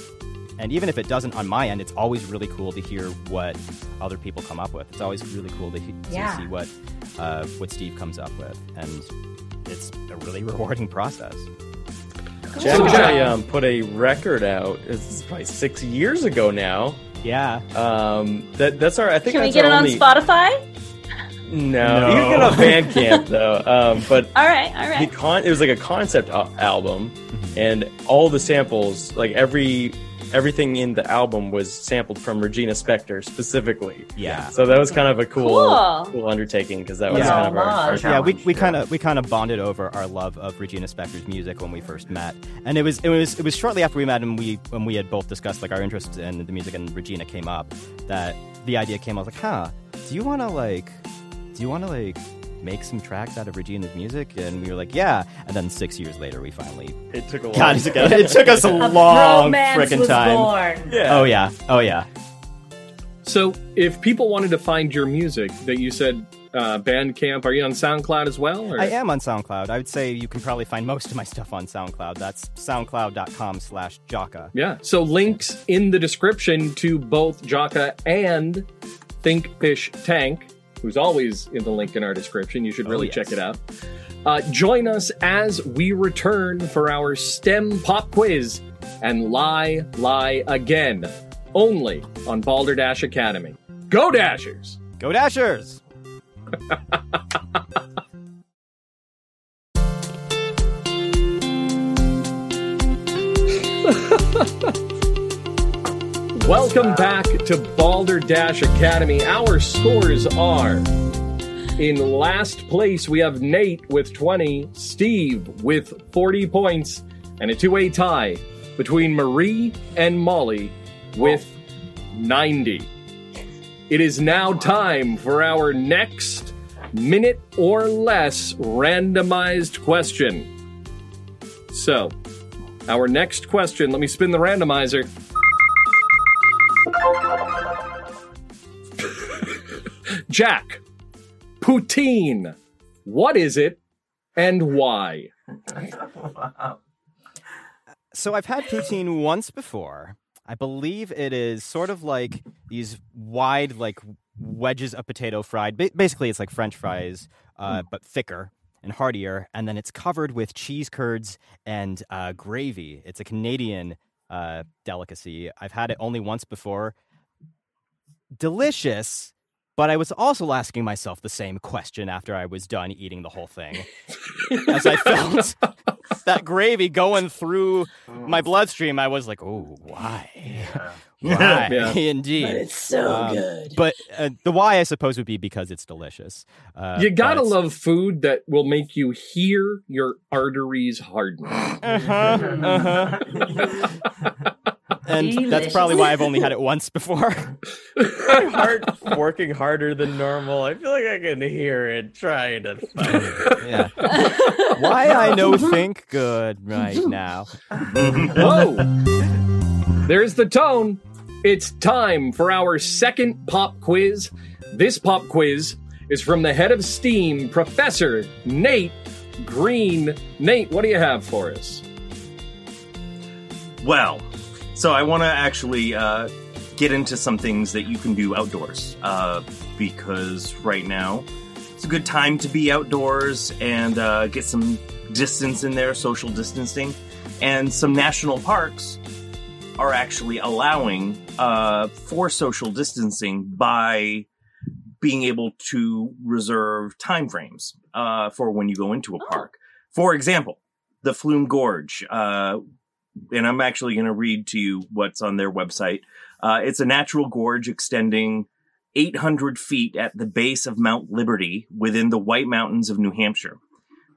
even if it doesn't on my end, it's always really cool to hear what other people come up with. It's always really cool to see what Steve comes up with, and it's a really rewarding process. Jack and I put a record out. It's probably 6 years ago now. Yeah. That's our. I think. Can we get it on Spotify? No. You can get it on Bandcamp though. But all right. It was like a concept album, and all the samples, like everything in the album, was sampled from Regina Spector specifically. Yeah. So that was kind of a cool undertaking, because that was kind of our challenge. Yeah, we kind of bonded over our love of Regina Spector's music when we first met, and it was shortly after we met, and when we had both discussed like our interests in the music, and Regina came up, that the idea came. I was like, do you want to make some tracks out of Regina's music? And we were like, yeah. And then 6 years later, we finally... It took a long time. It took us a long frickin' time. Yeah. Oh, yeah. So if people wanted to find your music that you said Bandcamp. Are you on SoundCloud as well? Or? I am on SoundCloud. I would say you can probably find most of my stuff on SoundCloud. That's soundcloud.com/jawka. Yeah. So links in the description to both Jawka and ThinkFishTank, who's always in the link in our description. You should really check it out. Join us as we return for our STEM pop quiz and lie again, only on Balderdash Academy. Go Dashers! Go Dashers! Welcome back to Balderdash Academy. Our scores are... in last place, we have Nate with 20, Steve with 40 points, and a two-way tie between Marie and Molly with 90. It is now time for our next minute or less randomized question. So, our next question, let me spin the randomizer. Jack, poutine, what is it and why? So I've had poutine once before. I believe it is sort of like these wide, like, wedges of potato fried. Basically, it's like French fries, but thicker and heartier. And then it's covered with cheese curds and gravy. It's a Canadian delicacy. I've had it only once before. Delicious. But I was also asking myself the same question after I was done eating the whole thing, as I felt that gravy going through my bloodstream. I was like, "Oh, why? Yeah. Why, indeed?" But it's so good. But the why, I suppose, would be because it's delicious. You gotta love food that will make you hear your arteries harden. And delicious. That's probably why I've only had it once before. My heart's working harder than normal. I feel like I can hear it trying to find it. Yeah. Why I no think good right now. Whoa! There's the tone. It's time for our second pop quiz. This pop quiz is from the head of STEAM, Professor Nate Green. Nate, what do you have for us? Well... so I want to actually get into some things that you can do outdoors, because right now it's a good time to be outdoors and get some distance in there, social distancing. And some national parks are actually allowing for social distancing by being able to reserve timeframes for when you go into a park. For example, the Flume Gorge, and I'm actually going to read to you what's on their website. It's a natural gorge extending 800 feet at the base of Mount Liberty within the White Mountains of New Hampshire.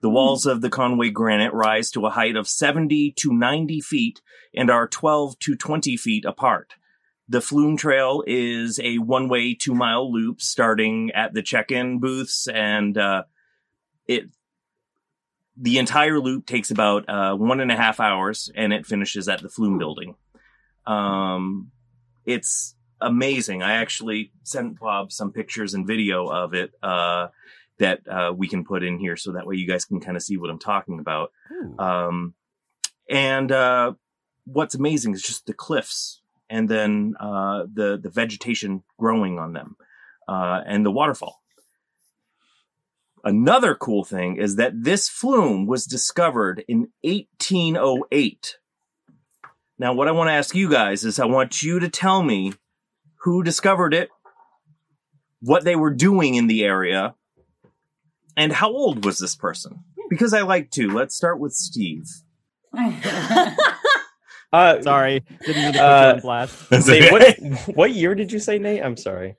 The walls of the Conway Granite rise to a height of 70 to 90 feet and are 12 to 20 feet apart. The Flume Trail is a one-way 2-mile loop starting at the check-in booths, and the entire loop takes about 1.5 hours, and it finishes at the Flume building. It's amazing. I actually sent Bob some pictures and video of it that we can put in here, so that way you guys can kind of see what I'm talking about. And what's amazing is just the cliffs, and then the vegetation growing on them, and the waterfall. Another cool thing is that this flume was discovered in 1808. Now, what I want to ask you guys is I want you to tell me who discovered it, what they were doing in the area, and how old was this person? Because I like to. Let's start with Steve. Sorry. Didn't mean to put you on blast. Say, what year did you say, Nate? I'm sorry.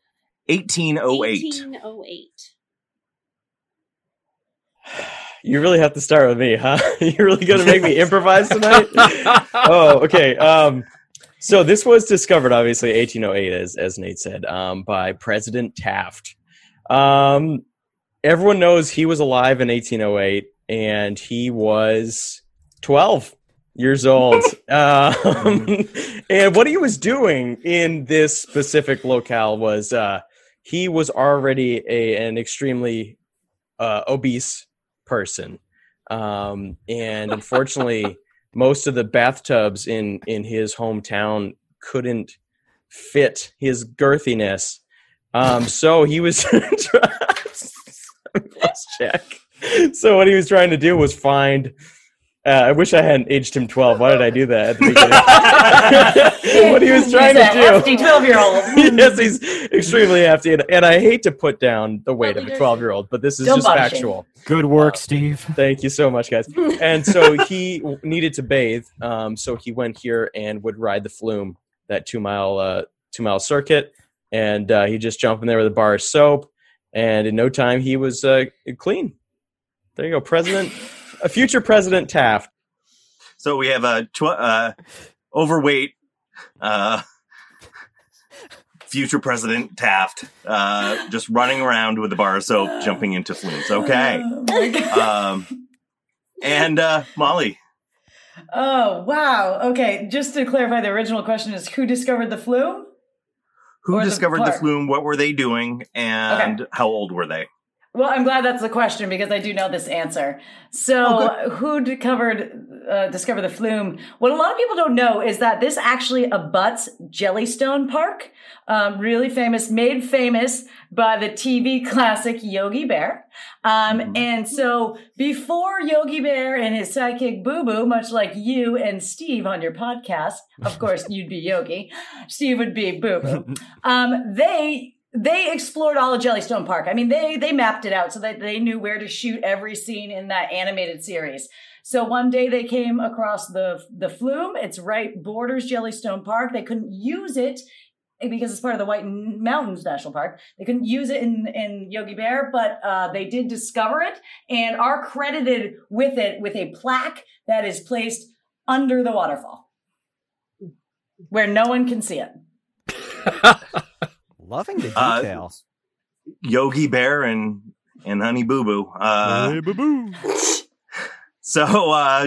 1808. 1808. You really have to start with me, huh? You're really going to make me improvise tonight? Oh, okay. So this was discovered, obviously, 1808, as Nate said, by President Taft. Everyone knows he was alive in 1808, and he was 12 years old. And what he was doing in this specific locale was he was already an extremely obese person. And unfortunately, most of the bathtubs in his hometown couldn't fit his girthiness. So he was So what he was trying to do was find. I wish I hadn't aged him 12. Why did I do that at the beginning? What he was trying to do. Hefty 12-year-old. Yes, he's extremely hefty. And I hate to put down the weight of a 12-year-old, but this is just factual. Good work, Steve. Thank you so much, guys. And so he needed to bathe. So he went here and would ride the Flume, that two-mile circuit. And he just jumped in there with a bar of soap. And in no time, he was clean. There you go, President. A future President Taft. So we have a overweight future President Taft just running around with a bar of soap, jumping into flumes. Okay. And Molly. Oh, wow. Okay. Just to clarify, the original question is who discovered the flume? Who discovered the flume? What were they doing? And how old were they? Well, I'm glad that's the question because I do know this answer. So who discovered the Flume? What a lot of people don't know is that this actually abuts Jellystone Park, really famous, made famous by the TV classic Yogi Bear. And so before Yogi Bear and his sidekick Boo Boo, much like you and Steve on your podcast, of course, you'd be Yogi, Steve would be Boo Boo, they explored all of Jellystone Park. I mean, they mapped it out so that they knew where to shoot every scene in that animated series. So one day they came across the Flume. It's right borders Jellystone Park. They couldn't use it because it's part of the White Mountains National Park. They couldn't use it in Yogi Bear, but they did discover it and are credited with it with a plaque that is placed under the waterfall where no one can see it. Loving the details. Yogi Bear and Honey Boo Boo. Hey, Boo Boo. So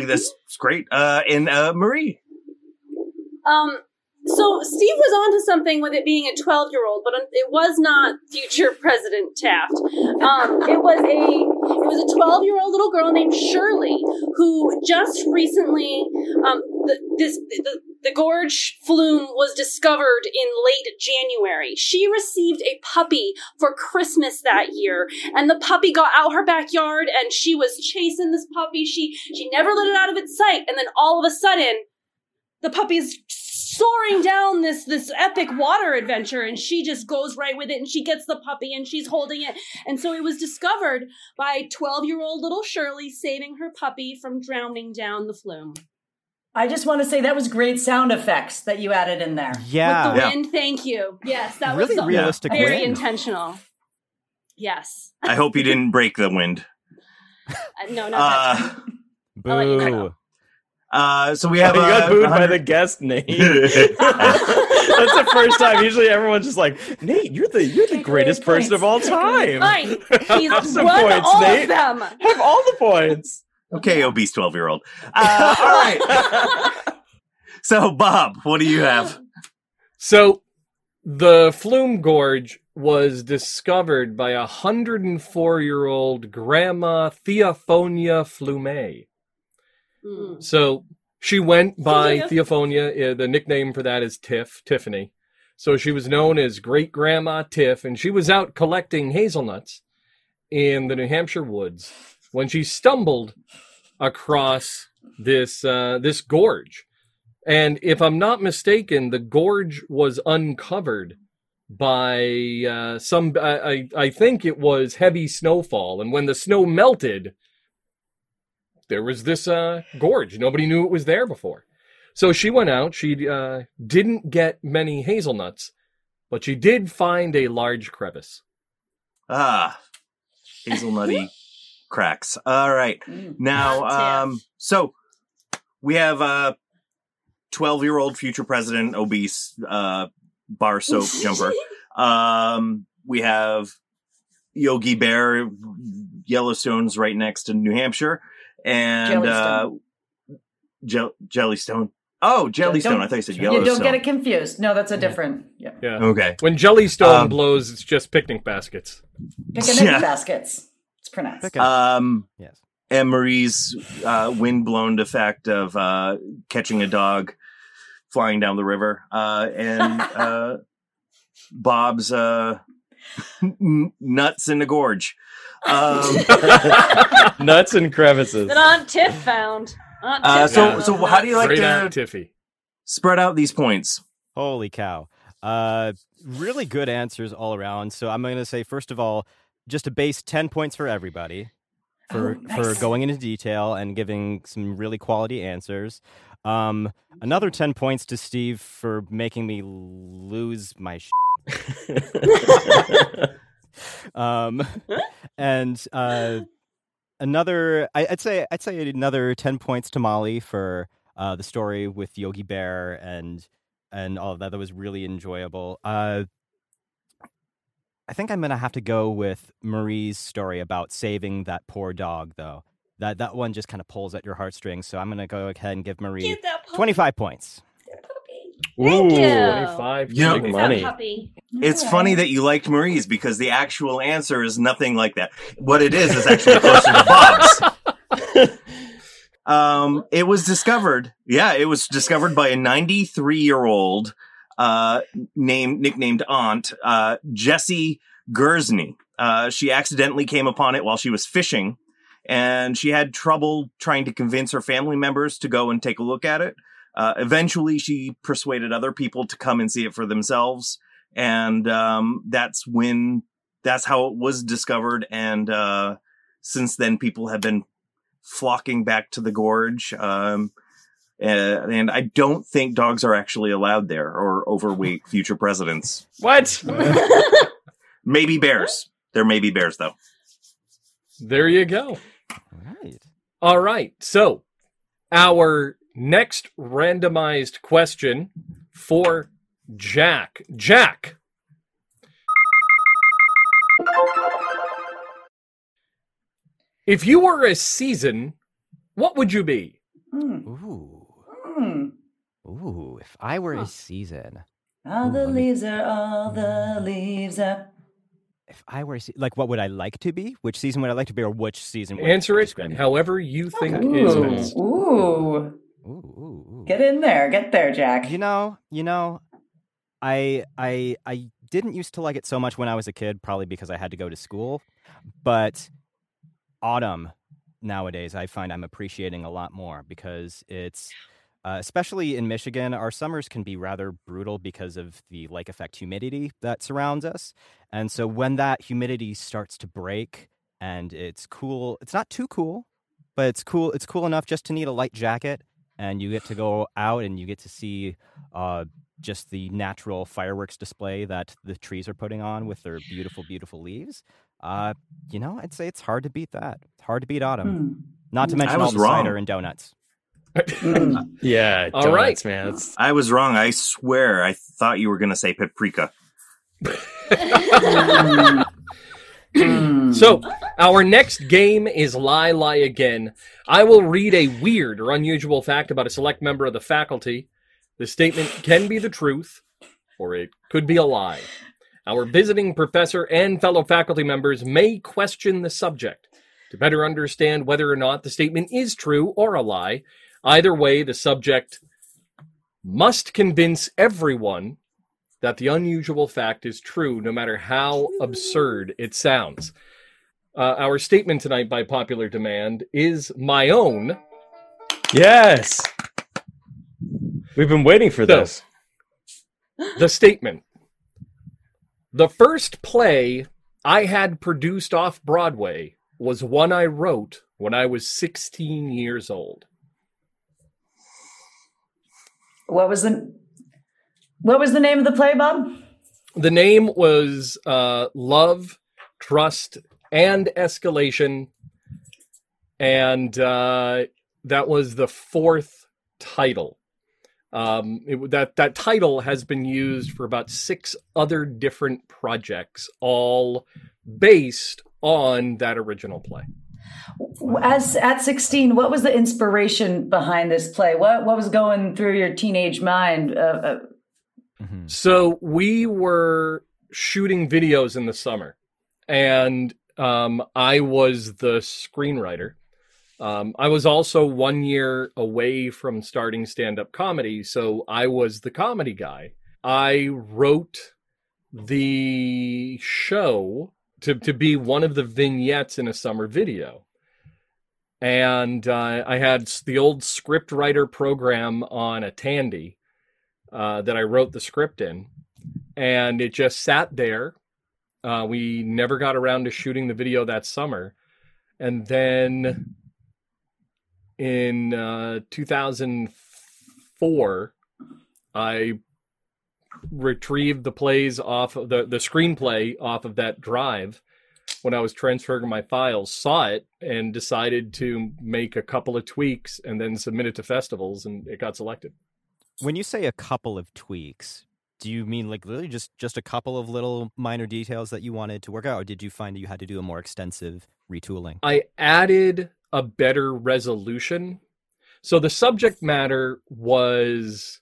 that's great. And Marie. So Steve was onto something with it being a 12-year-old, but it was not future President Taft. It was a 12-year-old little girl named Shirley who just recently the Gorge Flume was discovered in late January. She received a puppy for Christmas that year, and the puppy got out her backyard, and she was chasing this puppy. She never let it out of its sight, and then all of a sudden, the puppy's soaring down this epic water adventure, and she just goes right with it, and she gets the puppy, and she's holding it. And so it was discovered by 12-year-old little Shirley saving her puppy from drowning down the Flume. I just want to say that was great sound effects that you added in there. Yeah. With the wind, thank you. Yes, that really was realistic very wind. Intentional. Yes. I hope you didn't break the wind. No, not that. Boo. I'll let you know. So we have you got booed by the guest, Nate. That's the first time. Usually everyone's just like, Nate, you're the greatest person of all time. He's have some won points, all Nate. Of them. Have all the points. Okay, obese 12-year-old. All right. So, Bob, what do you have? So, the Flume Gorge was discovered by 104-year-old Grandma Theophonia Flume. Mm. So, she went by Theophonia. The nickname for that is Tiffany. So, she was known as Great Grandma Tiff, and she was out collecting hazelnuts in the New Hampshire woods when she stumbled across this gorge. And if I'm not mistaken, the gorge was uncovered by I think it was heavy snowfall. And when the snow melted, there was this gorge. Nobody knew it was there before. So she went out. She didn't get many hazelnuts, but she did find a large crevice. Ah, hazelnutty. Cracks. All right. Now, so we have 12-year-old future president, obese, bar soap jumper. We have Yogi Bear, Yellowstone's right next to New Hampshire, and Jellystone. Oh, Jellystone. I thought you said Yellowstone. Don't get it confused. No, that's a different. Yeah. Yeah. Okay. When Jellystone blows, it's just picnic baskets. Picnic baskets. It's pronounced. Yes. And Marie's windblown effect of catching a dog flying down the river, and Bob's nuts in the gorge. Nuts and crevices that Aunt Tiff found. So how do you like to spread out these points? Holy cow. Really good answers all around. So I'm going to say, first of all, just a base 10 points for everybody for going into detail and giving some really quality answers. Another 10 points to Steve for making me lose my shit. And another, I'd say another 10 points to Molly for the story with Yogi Bear and all of that. That was really enjoyable. I think I'm gonna have to go with Marie's story about saving that poor dog, though. That one just kind of pulls at your heartstrings. So I'm gonna go ahead and give Marie 25 points. Thank Ooh, you. 25 money. It's funny that you liked Marie's because the actual answer is nothing like that. What it is actually closer to Bob's. It was discovered by a 93-year-old nicknamed Aunt Jessie Gersney. She accidentally came upon it while she was fishing, and she had trouble trying to convince her family members to go and take a look at it. Eventually, she persuaded other people to come and see it for themselves. And that's how it was discovered. And since then, people have been flocking back to the gorge. And I don't think dogs are actually allowed there or overweight future presidents. What? Maybe bears. There may be bears, though. There you go. All right. So our next randomized question for Jack. Jack, if you were a season, what would you be? Ooh! If I were a season, all the leaves are. If I were like, what would I like to be? Which season would I like to be, or which season? Answer it however you think is best. Ooh. Get there, Jack. You know, I didn't used to like it so much when I was a kid, probably because I had to go to school. But autumn nowadays, I find I'm appreciating a lot more because it's, especially in Michigan, our summers can be rather brutal because of the lake effect humidity that surrounds us. And so when that humidity starts to break and it's cool, it's not too cool, but it's cool enough just to need a light jacket. And you get to go out and you get to see just the natural fireworks display that the trees are putting on with their beautiful, beautiful leaves. You know, I'd say it's hard to beat that. It's hard to beat autumn. Not to mention all the cider and donuts. Yeah, all donuts, right, man. I was wrong. I swear I thought you were going to say paprika. So, our next game is Lie, Lie Again. I will read a weird or unusual fact about a select member of the faculty. The statement can be the truth, or it could be a lie. Our visiting professor and fellow faculty members may question the subject. To better understand whether or not the statement is true or a lie, either way, the subject must convince everyone that the unusual fact is true, no matter how absurd it sounds. Our statement tonight, by popular demand, is my own. Yes! We've been waiting for this. The statement. The first play I had produced off-Broadway was one I wrote when I was 16 years old. What was the name of the play, Bob? The name was Love, Trust, and Escalation. And that was the fourth title. That title has been used for about 6 other different projects, all based on that original play. As at 16, what was the inspiration behind this play? What was going through your teenage mind? So we were shooting videos in the summer, and I was the screenwriter. I was also 1 year away from starting stand-up comedy, so I was the comedy guy. I wrote the show to be one of the vignettes in a summer video. And I had the old script writer program on a Tandy that I wrote the script in, and it just sat there. We never got around to shooting the video that summer. And then in 2004, I retrieved the plays off of the screenplay off of that drive when I was transferring my files, saw it, and decided to make a couple of tweaks and then submit it to festivals, and it got selected. When you say a couple of tweaks, do you mean like literally just a couple of little minor details that you wanted to work out, or did you find that you had to do a more extensive retooling? I added a better resolution. So the subject matter was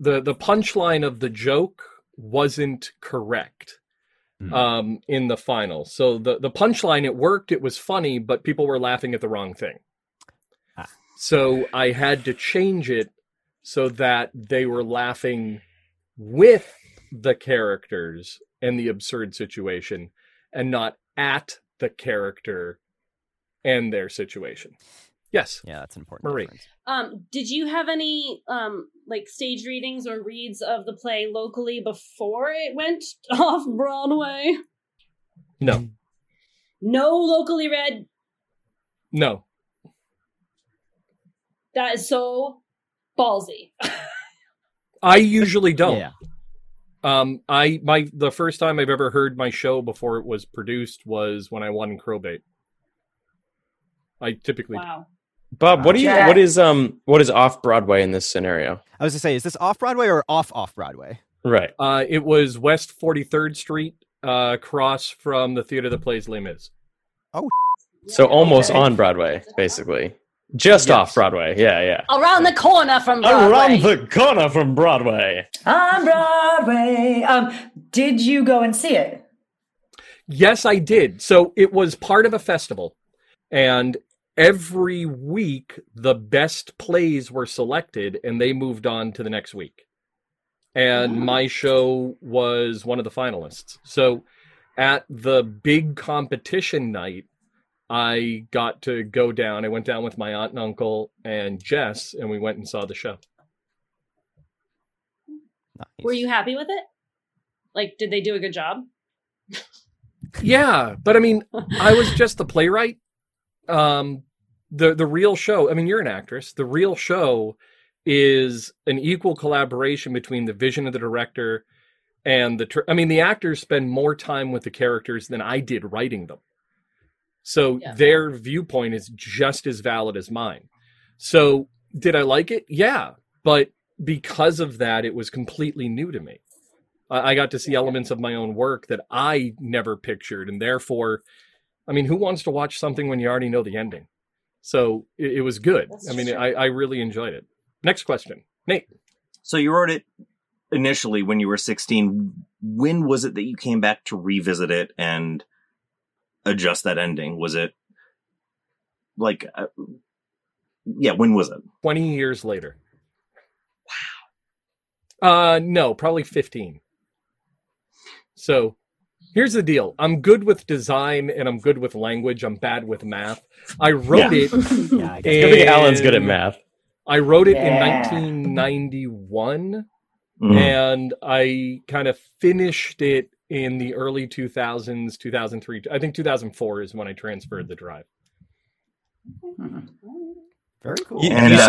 the punchline of the joke wasn't correct in the final. So the punchline, it worked, it was funny, but people were laughing at the wrong thing. So I had to change it so that they were laughing with the characters and the absurd situation, and not at the character and their situation. Yes. Yeah, that's important. Marie. Did you have any like stage readings or reads of the play locally before it went off Broadway? No. No locally read? No. That is so ballsy. I usually don't. Yeah. The first time I've ever heard my show before it was produced was when I won Crowbait. I typically Bob, what is off Broadway in this scenario? I was gonna say, is this off Broadway or off Broadway? Right. It was West 43rd Street, across from the theater that plays Les Mis. Oh, so almost on Broadway, basically. Just off Broadway. Yeah, yeah. Around the corner from Broadway. On Broadway. Did you go and see it? Yes, I did. So it was part of a festival. And every week, the best plays were selected, and they moved on to the next week. And my show was one of the finalists. So at the big competition night, I got to go down. I went down with my aunt and uncle and Jess, and we went and saw the show. Nice. Were you happy with it? Like, did they do a good job? Yeah, but I mean, I was just the playwright. The real show, I mean, you're an actress. The real show is an equal collaboration between the vision of the director and the actors spend more time with the characters than I did writing them. So their viewpoint is just as valid as mine. So did I like it? Yeah. But because of that, it was completely new to me. I got to see elements of my own work that I never pictured, and therefore, I mean, who wants to watch something when you already know the ending? So it was good. That's I really enjoyed it. Next question, Nate. So you wrote it initially when you were 16. When was it that you came back to revisit it and adjust that ending? Was it like, when was it? 20 years later. Wow. No, probably 15. So here's the deal. I'm good with design and I'm good with language. I'm bad with math. I wrote it. I think Alan's good at math. I wrote it in 1991 and I kind of finished it in the early 2000s, 2003. I think 2004 is when I transferred the drive. Very cool. And you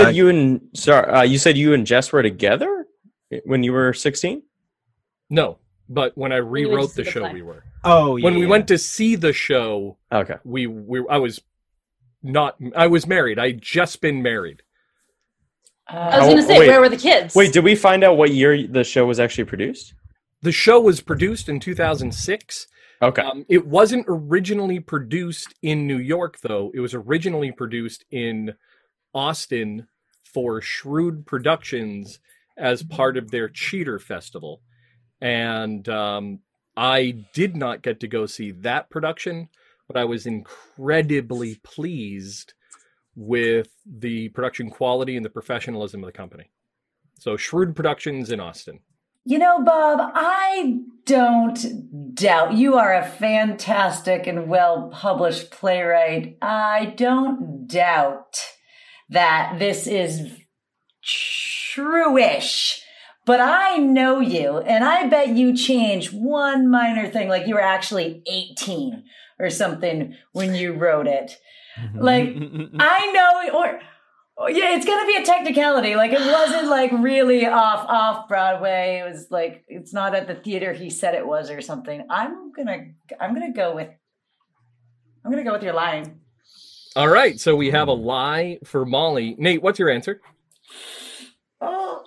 said you and Jess were together when you were 16? No. But when I rewrote the show, we were. Oh, yeah. When we went to see the show, okay, I was married. I'd just been married. I was going to say, where were the kids? Wait, did we find out what year the show was actually produced? The show was produced in 2006. Okay. It wasn't originally produced in New York, though. It was originally produced in Austin for Shrewd Productions as part of their Cheater Festival. And I did not get to go see that production, but I was incredibly pleased with the production quality and the professionalism of the company. So Shrewd Productions in Austin. You know, Bob, I don't doubt you are a fantastic and well-published playwright. I don't doubt that this is true-ish, but I know you, and I bet you changed one minor thing, like you were actually 18 or something when you wrote it. Like, I know, or... yeah, it's going to be a technicality. Like, it wasn't, like, really off Broadway. It was, like, it's not at the theater he said it was or something. I'm going to go with your line. All right. So we have a lie for Molly. Nate, what's your answer? Oh.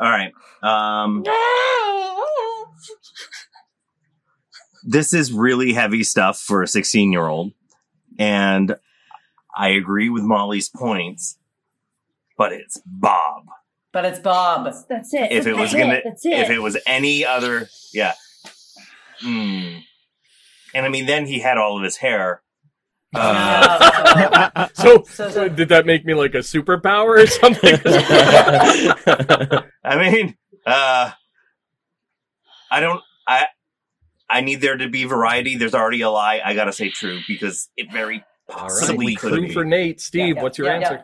All right. This is really heavy stuff for a 16-year-old. And I agree with Molly's points, but it's Bob. That's it. If it was any other, yeah. And I mean, then he had all of his hair. So did that make me like a superpower or something? I mean, I need there to be variety. There's already a lie. I gotta say true because it very. All right, true for Nate. Steve, what's your answer?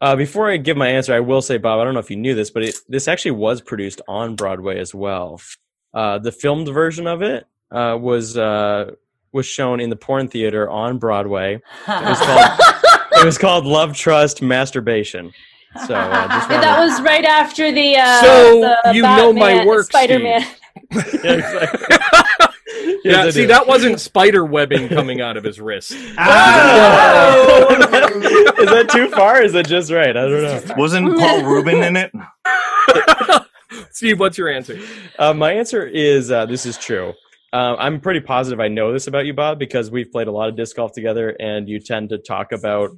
Yeah. Before I give my answer, I will say, Bob, I don't know if you knew this, but this actually was produced on Broadway as well. The filmed version of it was shown in the porn theater on Broadway. It was called Love, Trust, Masturbation. So that was right after the Spider-Man. Yeah, see, that wasn't spider webbing coming out of his wrist. Oh! Is that too far? Or is that just right? I don't know. Wasn't Paul Rubin in it? Steve, what's your answer? My answer is this is true. I'm pretty positive I know this about you, Bob, because we've played a lot of disc golf together, and you tend to talk about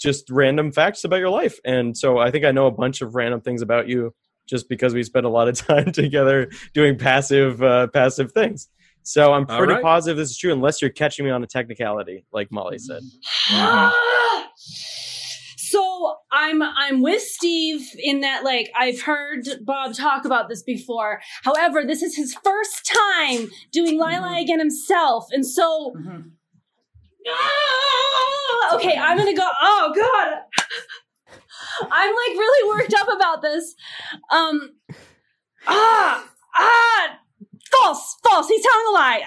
just random facts about your life. And so I think I know a bunch of random things about you just because we spent a lot of time together doing passive things. So I'm pretty positive this is true, unless you're catching me on a technicality, like Molly said. Mm-hmm. So I'm with Steve in that, like, I've heard Bob talk about this before. However, this is his first time doing Lie again himself, and so. Mm-hmm. Okay, I'm gonna go. Oh God, I'm like really worked up about this. False. He's telling a lie.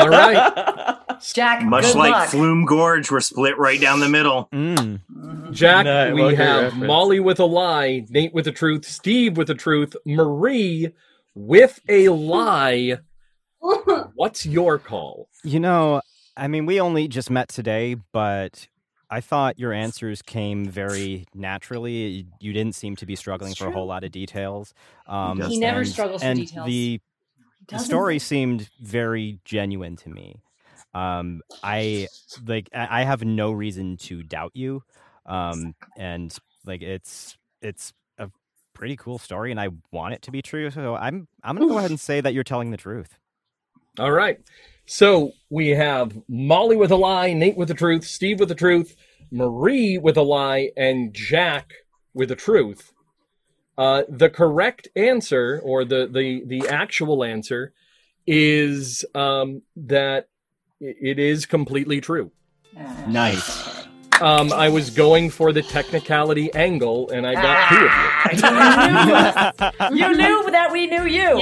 All right. Jack, much like luck. Flume Gorge, we're split right down the middle. Jack, we have reference. Molly with a lie, Nate with the truth, Steve with the truth, Marie with a lie. What's your call? You know, I mean, we only just met today, but I thought your answers came very naturally. You didn't seem to be struggling for a whole lot of details. He never struggles for details. The story seemed very genuine to me. I have no reason to doubt you. And like it's a pretty cool story, and I want it to be true. So I'm gonna go ahead and say that you're telling the truth. All right. So we have Molly with a lie, Nate with the truth, Steve with the truth, Marie with a lie, and Jack with the truth. The correct answer, or the actual answer, is that it is completely true. Nice. I was going for the technicality angle, and I got two of you. You knew that we knew you.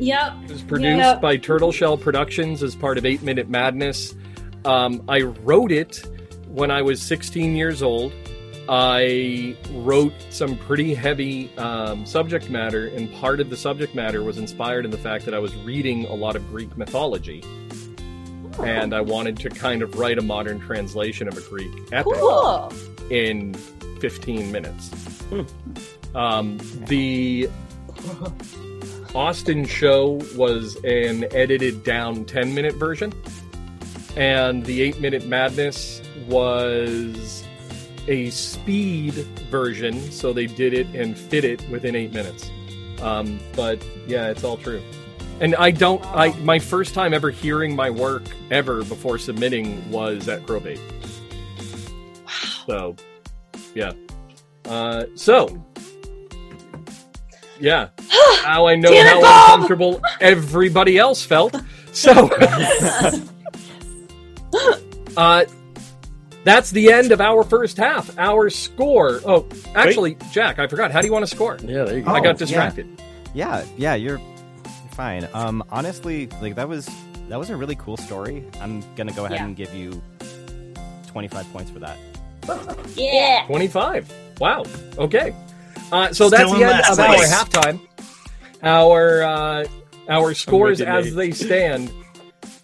Yep. It was produced by Turtle Shell Productions as part of 8-Minute Madness. I wrote it when I was 16 years old. I wrote some pretty heavy subject matter, and part of the subject matter was inspired in the fact that I was reading a lot of Greek mythology. Cool. And I wanted to kind of write a modern translation of a Greek epic in 15 minutes. The Austin show was an edited down 10-minute version, and the 8-minute madness was a speed version, so they did it and fit it within 8 minutes. But yeah, it's all true. And my first time ever hearing my work ever before submitting was at Crowbait. Wow. So, yeah. Yeah. Now I know how uncomfortable everybody else felt. So, that's the end of our first half. Our score. Oh, actually, wait. Jack, I forgot. How do you want to score? Yeah, there you go. I got distracted. Yeah, you're fine. Honestly, like that was a really cool story. I'm gonna go ahead and give you 25 points for that. Yeah, 25. Wow. Okay. So that's the end of our halftime. Our scores as they stand.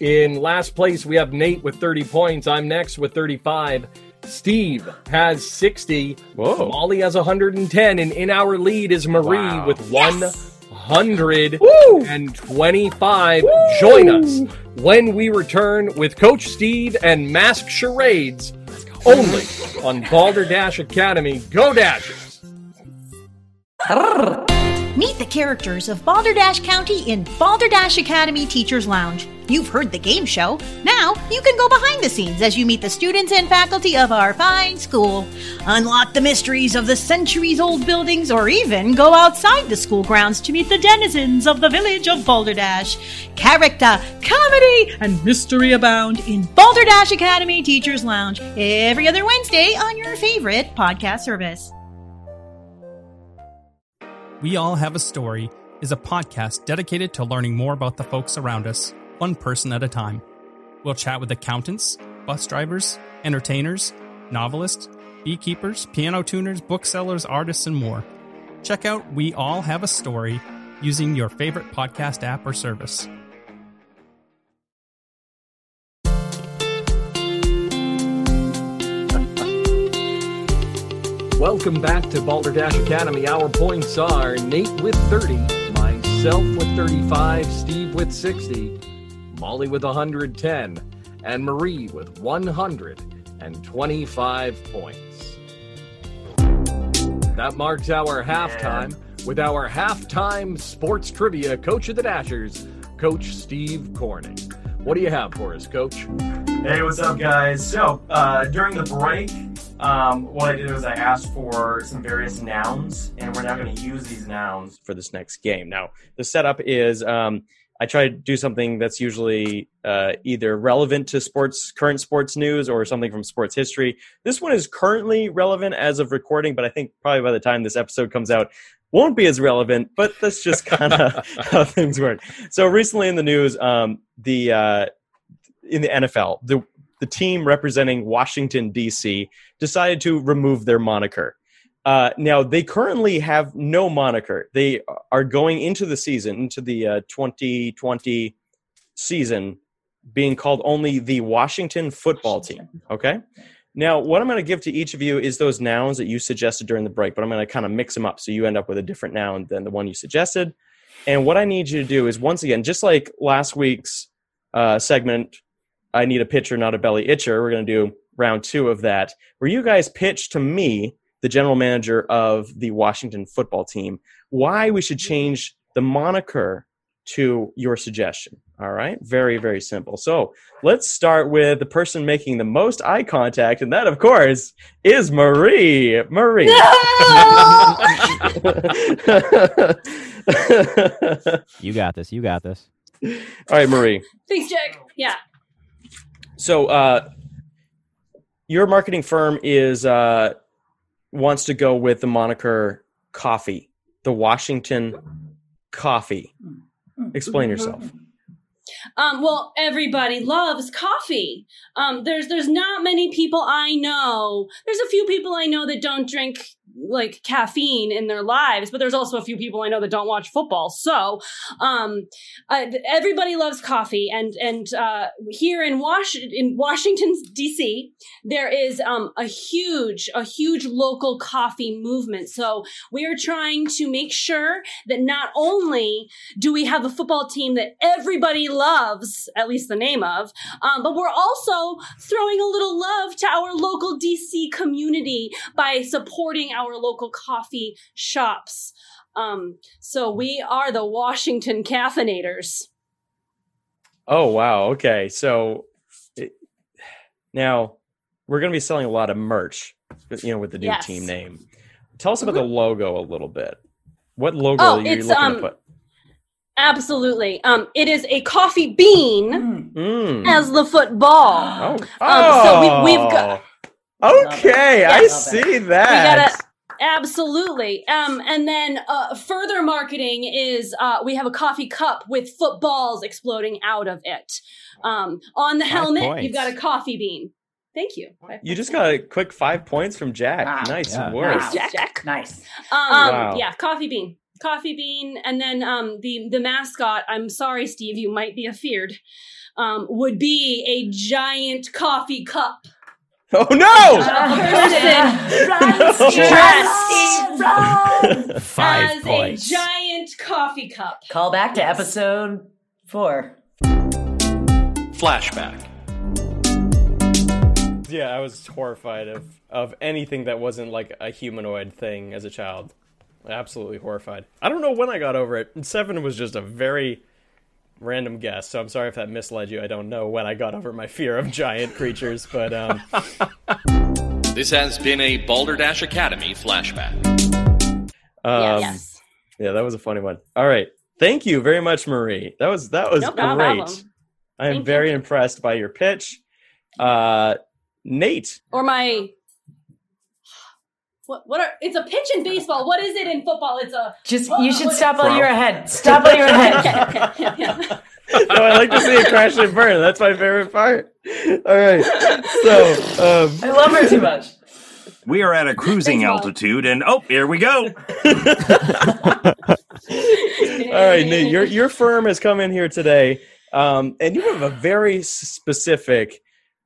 In last place, we have Nate with 30 points. I'm next with 35. Steve has 60. Whoa. Molly has 110. And in our lead is Marie with 125. Woo! Join us when we return with Coach Steve and Mask Charades only on Balderdash Academy. Go Dashes! Meet the characters of Balderdash County in Balderdash Academy Teacher's Lounge. You've heard the game show. Now you can go behind the scenes as you meet the students and faculty of our fine school. Unlock the mysteries of the centuries-old buildings, or even go outside the school grounds to meet the denizens of the village of Balderdash. Character, comedy, and mystery abound in Balderdash Academy Teacher's Lounge every other Wednesday on your favorite podcast service. We All Have a Story is a podcast dedicated to learning more about the folks around us, one person at a time. We'll chat with accountants, bus drivers, entertainers, novelists, beekeepers, piano tuners, booksellers, artists, and more. Check out We All Have a Story using your favorite podcast app or service. Welcome back to Balderdash Academy. Our points are Nate with 30, myself with 35, Steve with 60, Molly with 110, and Marie with 125 points. That marks our halftime with our halftime sports trivia coach of the Dashers, Coach Steve Corning. What do you have for us, Coach? Hey, what's up, guys? So, during the break, what I did was I asked for some various nouns, and we're now going to use these nouns for this next game. Now, the setup is... I try to do something that's usually either relevant to current sports news or something from sports history. This one is currently relevant as of recording, but I think probably by the time this episode comes out, won't be as relevant, but that's just kind of how things work. So recently in the news, in the NFL, the team representing Washington, D.C. decided to remove their moniker. Now, they currently have no moniker. They are going into the season, into the 2020 season, being called only the Washington Football Team, okay? Now, what I'm going to give to each of you is those nouns that you suggested during the break, but I'm going to kind of mix them up so you end up with a different noun than the one you suggested. And what I need you to do is, once again, just like last week's segment, I need a pitcher, not a belly itcher, we're going to do round 2 of that, where you guys pitch to me, the general manager of the Washington Football Team, why we should change the moniker to your suggestion. All right? Very, very simple. So let's start with the person making the most eye contact, and that, of course, is Marie. Marie. No! You got this. You got this. All right, Marie. Thanks, Jack. Yeah. So your marketing firm is... wants to go with the moniker Coffee, the Washington Coffee. Explain yourself. Well, everybody loves coffee. There's not many people I know. There's a few people I know that don't drink like caffeine in their lives, but there's also a few people I know that don't watch football. So everybody loves coffee. And here in Washington, D.C., there is a huge local coffee movement. So we are trying to make sure that not only do we have a football team that everybody loves, at least the name of, but we're also throwing a little love to our local D.C. community by supporting our local coffee shops. So we are the Washington Caffeinators. Oh, wow. Okay. So now we're going to be selling a lot of merch, you know, with the new team name. Tell us about the logo a little bit. What logo are you looking to put? Absolutely. It is a coffee bean as the football. So we've got... Okay, yeah, I see that. Absolutely. And then further marketing is we have a coffee cup with footballs exploding out of it. On the helmet, you've got a coffee bean. Thank you. You just got a quick 5 points from Jack. Wow. Nice work. Nice, Jack. Nice. Yeah, coffee bean. Coffee bean. And then the mascot, I'm sorry, Steve, you might be afeared, would be a giant coffee cup. Oh no! Person 5 points. A giant coffee cup. Call back to episode 4. Flashback. Yeah, I was horrified of anything that wasn't like a humanoid thing as a child. Absolutely horrified. I don't know when I got over it. 7 was just a very random guess, so I'm sorry if that misled you. I don't know when I got over my fear of giant creatures, but this has been a Balderdash Academy flashback. Yes. Yeah, that was a funny one. All right, thank you very much, Marie. That was great. I am very impressed by your pitch, Nate. Or my what are it's a pitch in baseball. What is it in football? It's a just you should stop while you're ahead. Stop while you're ahead. Okay. Yeah. No, I like to see it crash and burn. That's my favorite part. All right. So I love her too much. We are at a cruising altitude, and here we go. All right, Nate, your firm has come in here today, and you have a very specific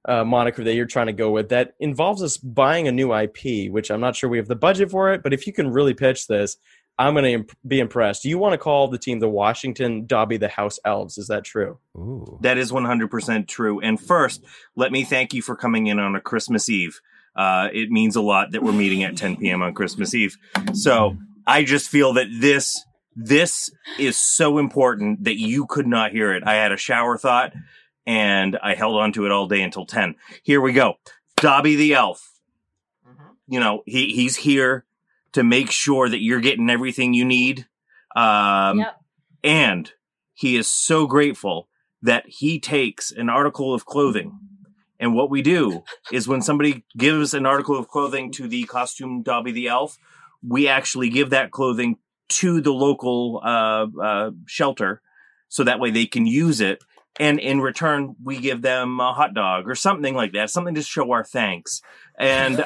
moniker that you're trying to go with that involves us buying a new IP, which I'm not sure we have the budget for it, but if you can really pitch this, I'm going to be impressed. You want to call the team the Washington Dobby the House Elves. Is that true? Ooh. That is 100% true. And first, let me thank you for coming in on a Christmas Eve. It means a lot that we're meeting at 10 p.m. on Christmas Eve. So I just feel that this is so important that you could not hear it. I had a shower thought, and I held on to it all day until 10. Here we go. Dobby the elf. Mm-hmm. You know, he's here to make sure that you're getting everything you need. And he is so grateful that he takes an article of clothing. And what we do is when somebody gives an article of clothing to the costume Dobby the elf, we actually give that clothing to the local shelter so that way they can use it. And in return, we give them a hot dog or something like that, something to show our thanks. And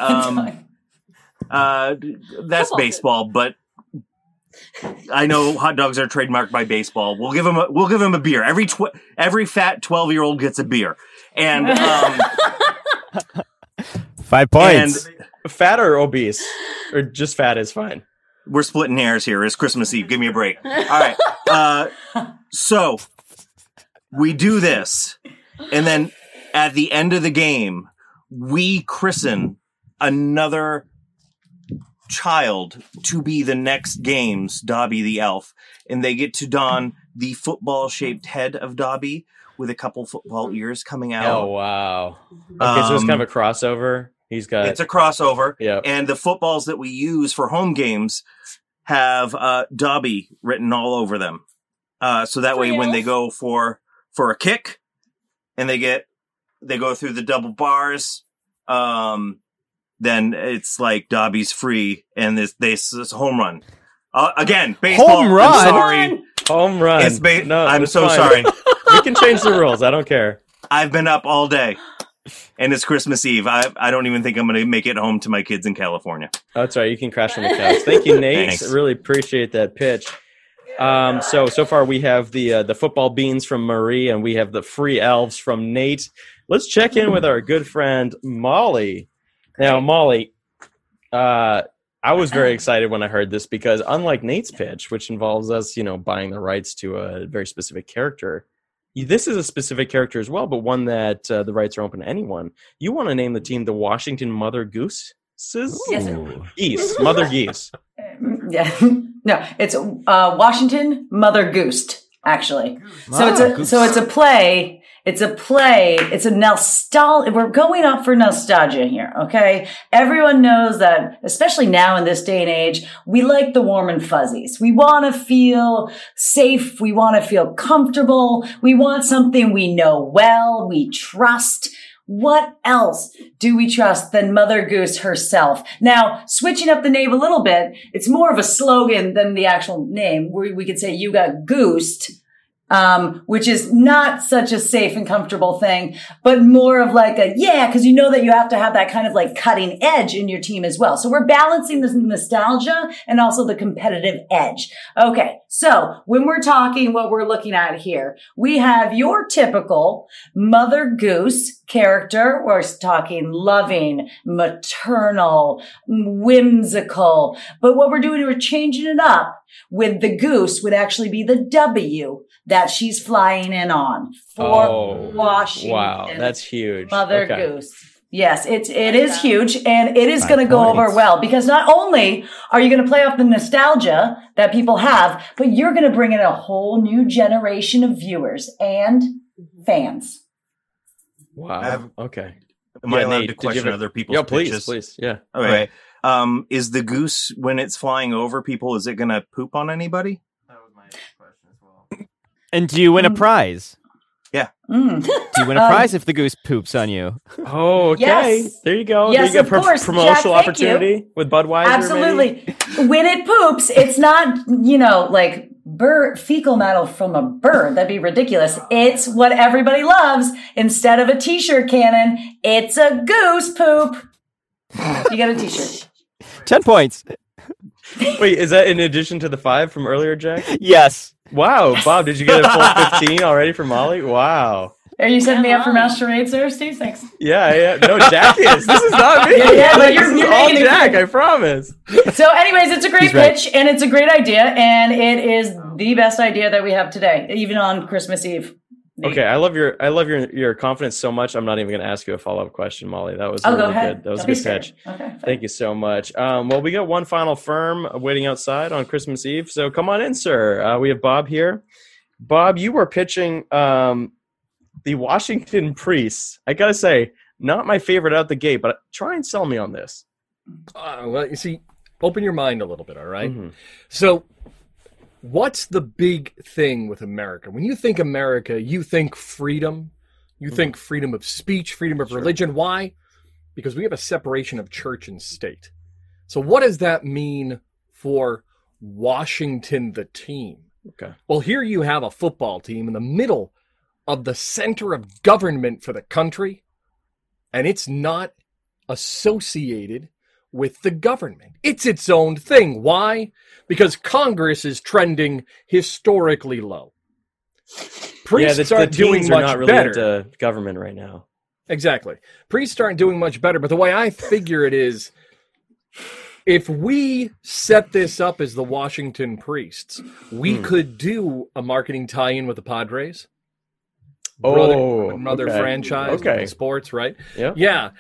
that's baseball, but I know hot dogs are trademarked by baseball. We'll give them a beer. Every fat 12-year-old gets a beer. And 5 points. And fat or obese, or just fat is fine. We're splitting hairs here. It's Christmas Eve. Give me a break. All right. So. We do this, and then at the end of the game, we christen another child to be the next game's Dobby the Elf, and they get to don the football-shaped head of Dobby with a couple football ears coming out. Oh, wow. Okay, so it's kind of a crossover. It's a crossover, yep. And the footballs that we use for home games have Dobby written all over them. So that way when they go for a kick, and they go through the double bars, then it's like Dobby's free, and it's a home run. Again, baseball. Home run. I'm sorry. Home run. I'm so fine. Sorry. We can change the rules. I don't care. I've been up all day. And it's Christmas Eve. I don't even think I'm going to make it home to my kids in California. Oh, that's right. You can crash on the couch. Thank you, Nate. Thanks. I really appreciate that pitch. So far we have the football beans from Marie, and we have the free elves from Nate. Let's check in with our good friend Molly. Now, Molly, I was very excited when I heard this because unlike Nate's pitch, which involves us, buying the rights to a very specific character, this is a specific character as well, but one that the rights are open to anyone. You want to name the team the Washington Mother Gooses? Yes. Geese. Mother Geese. Yeah. No, it's Washington Mother Goosed, actually. So it's a play. It's a nostalgia. We're going up for nostalgia here, okay? Everyone knows that, especially now in this day and age, we like the warm and fuzzies. We want to feel safe. We want to feel comfortable. We want something we know well, we trust. What else do we trust than Mother Goose herself? Now, switching up the name a little bit, it's more of a slogan than the actual name. We could say you got goosed, which is not such a safe and comfortable thing, but more of like a, because you know that you have to have that kind of like cutting edge in your team as well. So we're balancing this nostalgia and also the competitive edge. Okay, so when we're talking what we're looking at here, we have your typical Mother Goose character. We're talking loving, maternal, whimsical. But what we're doing, we're changing it up with the goose would actually be the W that she's flying in on for Washington. Wow, that's huge. Mother Goose. Yes, it is huge, and it is going to go over well because not only are you going to play off the nostalgia that people have, but you're going to bring in a whole new generation of viewers and fans. Wow. Okay. Am I allowed to question other people's pitches? Please. Yeah. All right. Is the goose, when it's flying over people, is it going to poop on anybody? That was my question as well. And do you win a prize? Yeah. Do you win a prize if the goose poops on you? Oh, okay. Yes. There you go. Yes, there you go. Promotional Jack, opportunity with Budweiser. Absolutely. Maybe? When it poops, it's not, like bird fecal matter from a bird. That'd be ridiculous. It's what everybody loves. Instead of a t-shirt cannon, it's a goose poop. You got a t-shirt. 10 points. Wait, is that in addition to the 5 from earlier, Jack? Yes. Wow, Bob, did you get a full 15 already from Molly? Wow. Are you setting me up for mouse charades there, Steve? Thanks. Yeah. No, Jack is. This is not me. Yeah, but you're all Jack, I promise. So anyways, it's a great pitch, and it's a great idea, and it is the best idea that we have today, even on Christmas Eve. Okay, I love your confidence so much. I'm not even going to ask you a follow-up question, Molly. That was really good. That was a good pitch. Okay, thank you so much. Well, we got one final firm waiting outside on Christmas Eve, so come on in, sir. We have Bob here. Bob, you were pitching the Washington Priests. I got to say, not my favorite out the gate, but try and sell me on this. Well, you see, open your mind a little bit, all right? Mm-hmm. So what's the big thing with America? When you think America, you think freedom. You think freedom of speech, freedom of religion. Why? Because we have a separation of church and state. So what does that mean for Washington, the team? Okay. Well, here you have a football team in the middle of the center of government for the country, and it's not associated with the government. It's its own thing. Why? Because Congress is trending historically low. Priests aren't doing much better. To government right now. Exactly. Priests aren't doing much better, but the way I figure it is, if we set this up as the Washington Priests, we could do a marketing tie-in with the Padres. Another franchise, sports, right? Yep. Yeah.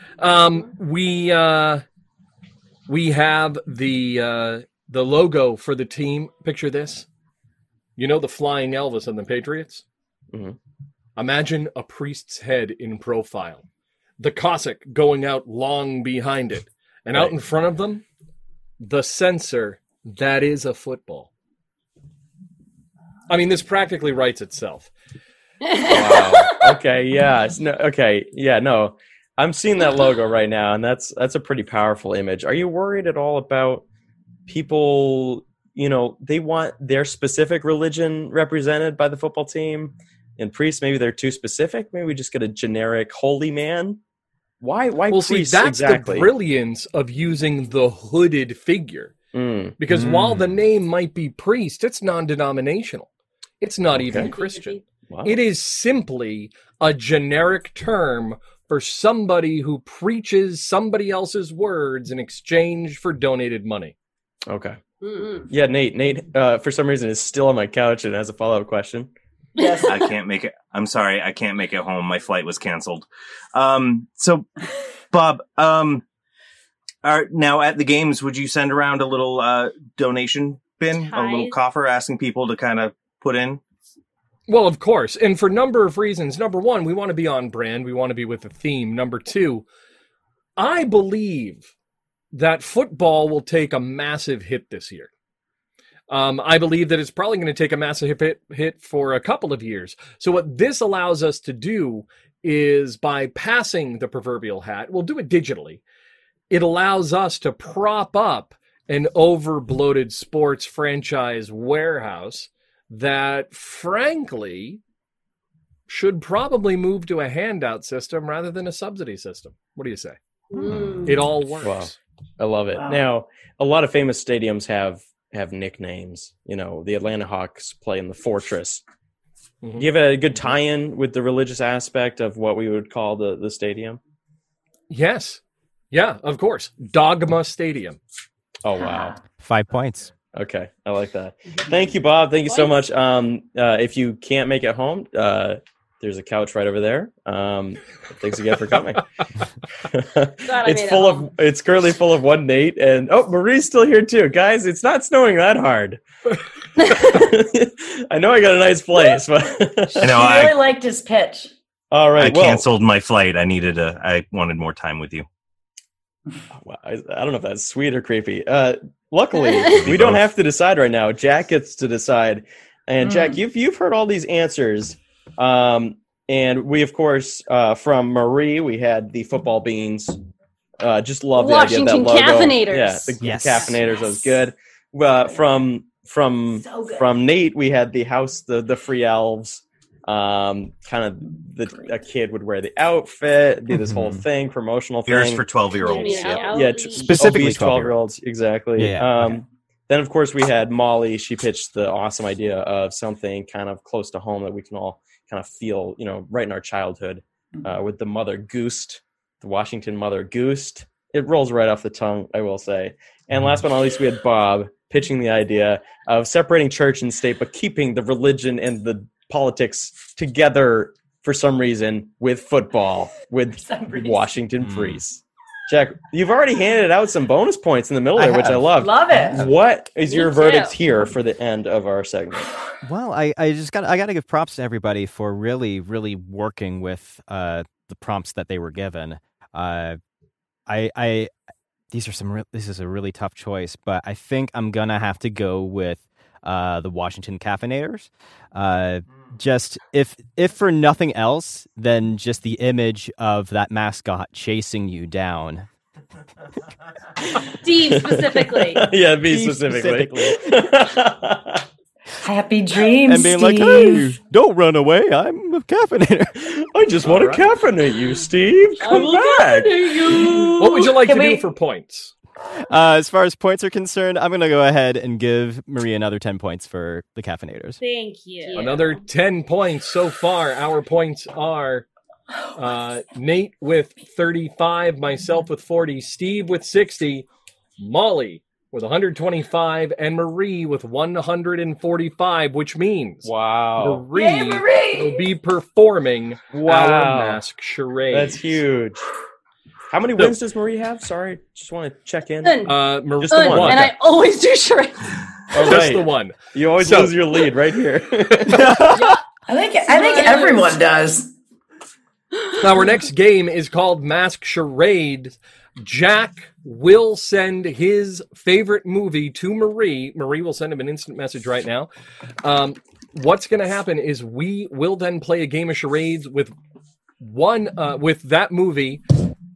We have the logo for the team. Picture this. The flying Elvis on the Patriots? Mm-hmm. Imagine a priest's head in profile. The Cossack going out long behind it. And out in front of them, the censer that is a football. I mean, this practically writes itself. Wow. Okay, yeah. No. I'm seeing that logo right now, and that's a pretty powerful image. Are you worried at all about people, they want their specific religion represented by the football team? And priests, maybe they're too specific. Maybe we just get a generic holy man Why? Well, see, that's exactly the brilliance of using the hooded figure. Because while the name might be priest, it's non-denominational. It's not even Christian. Wow. It is simply a generic term for somebody who preaches somebody else's words in exchange for donated money. Okay. Yeah, Nate, for some reason, is still on my couch and has a follow-up question. Yes. I can't make it. I'm sorry. I can't make it home. My flight was canceled. So, Bob, now at the games, would you send around a little donation bin, a little coffer asking people to kind of put in? Well, of course. And for a number of reasons. Number one, we want to be on brand. We want to be with the theme. Number two, I believe that football will take a massive hit this year. I believe that it's probably going to take a massive hit for a couple of years. So what this allows us to do is, by passing the proverbial hat, we'll do it digitally. It allows us to prop up an over-bloated sports franchise warehouse that, frankly, should probably move to a handout system rather than a subsidy system. What do you say? It all works. Wow. I love it. Wow. Now, a lot of famous stadiums have nicknames. You know, the Atlanta Hawks play in the Fortress. Mm-hmm. Do you have a good tie-in with the religious aspect of what we would call the stadium? Yes. Yeah, of course. Dogma Stadium. Oh, wow. 5 points. Okay. I like that. Thank you, Bob. Thank you so much. If you can't make it home, there's a couch right over there. Thanks again for coming. It's currently full of one Nate, and Marie's still here too. Guys, it's not snowing that hard. I know I got a nice place, but I really liked his pitch. All right, I canceled my flight. I wanted more time with you. Wow, I don't know if that's sweet or creepy. Luckily, we don't have to decide right now. Jack gets to decide, and Jack, you've heard all these answers. And we, of course, from Marie, we had the football beans. Just love the idea of that logo. Caffeinators. Yeah, the caffeinators. Yes. That was good. From Nate, we had the house, the free elves. Kind of a kid would wear the outfit, do this whole thing, promotional thing. Beers for 12-year-olds. Yeah, specifically 12-year-olds. Exactly. Yeah, okay. Then, of course, we had Molly. She pitched the awesome idea of something kind of close to home that we can all kind of feel, right in our childhood, with the mother goose, the Washington mother goose. It rolls right off the tongue, I will say. And last but not least, we had Bob pitching the idea of separating church and state, but keeping the religion and the politics together for some reason with football, with Washington priests. Jack, you've already handed out some bonus points in the middle there, which I love. Love it. What is your verdict here for the end of our segment? Well, I got to give props to everybody for really, really working with the prompts that they were given. This is a really tough choice, but I think I'm gonna have to go with the Washington Caffeinators. Just if for nothing else, then just the image of that mascot chasing you down. Steve specifically. Yeah, me specifically. Happy dreams, and being Steve. Like, hey, don't run away. I'm a caffeinator. I just want to caffeinate you, Steve. Come back. You. What would you like do for points? As far as points are concerned, I'm going to go ahead and give Marie another 10 points for the caffeinators. Thank you. Another 10 points so far. Our points are Nate with 35, myself with 40, Steve with 60, Molly with 125, and Marie with 145, which means Marie will be performing our mask charade. That's huge. How many wins does Marie have? Sorry, just want to check in. Marie, just the one. And I always do charades. Right. Just the one. You always lose your lead right here. I think everyone does. Our next game is called Mask Charade. Jack will send his favorite movie to Marie. Marie will send him an instant message right now. What's going to happen is we will then play a game of charades with that movie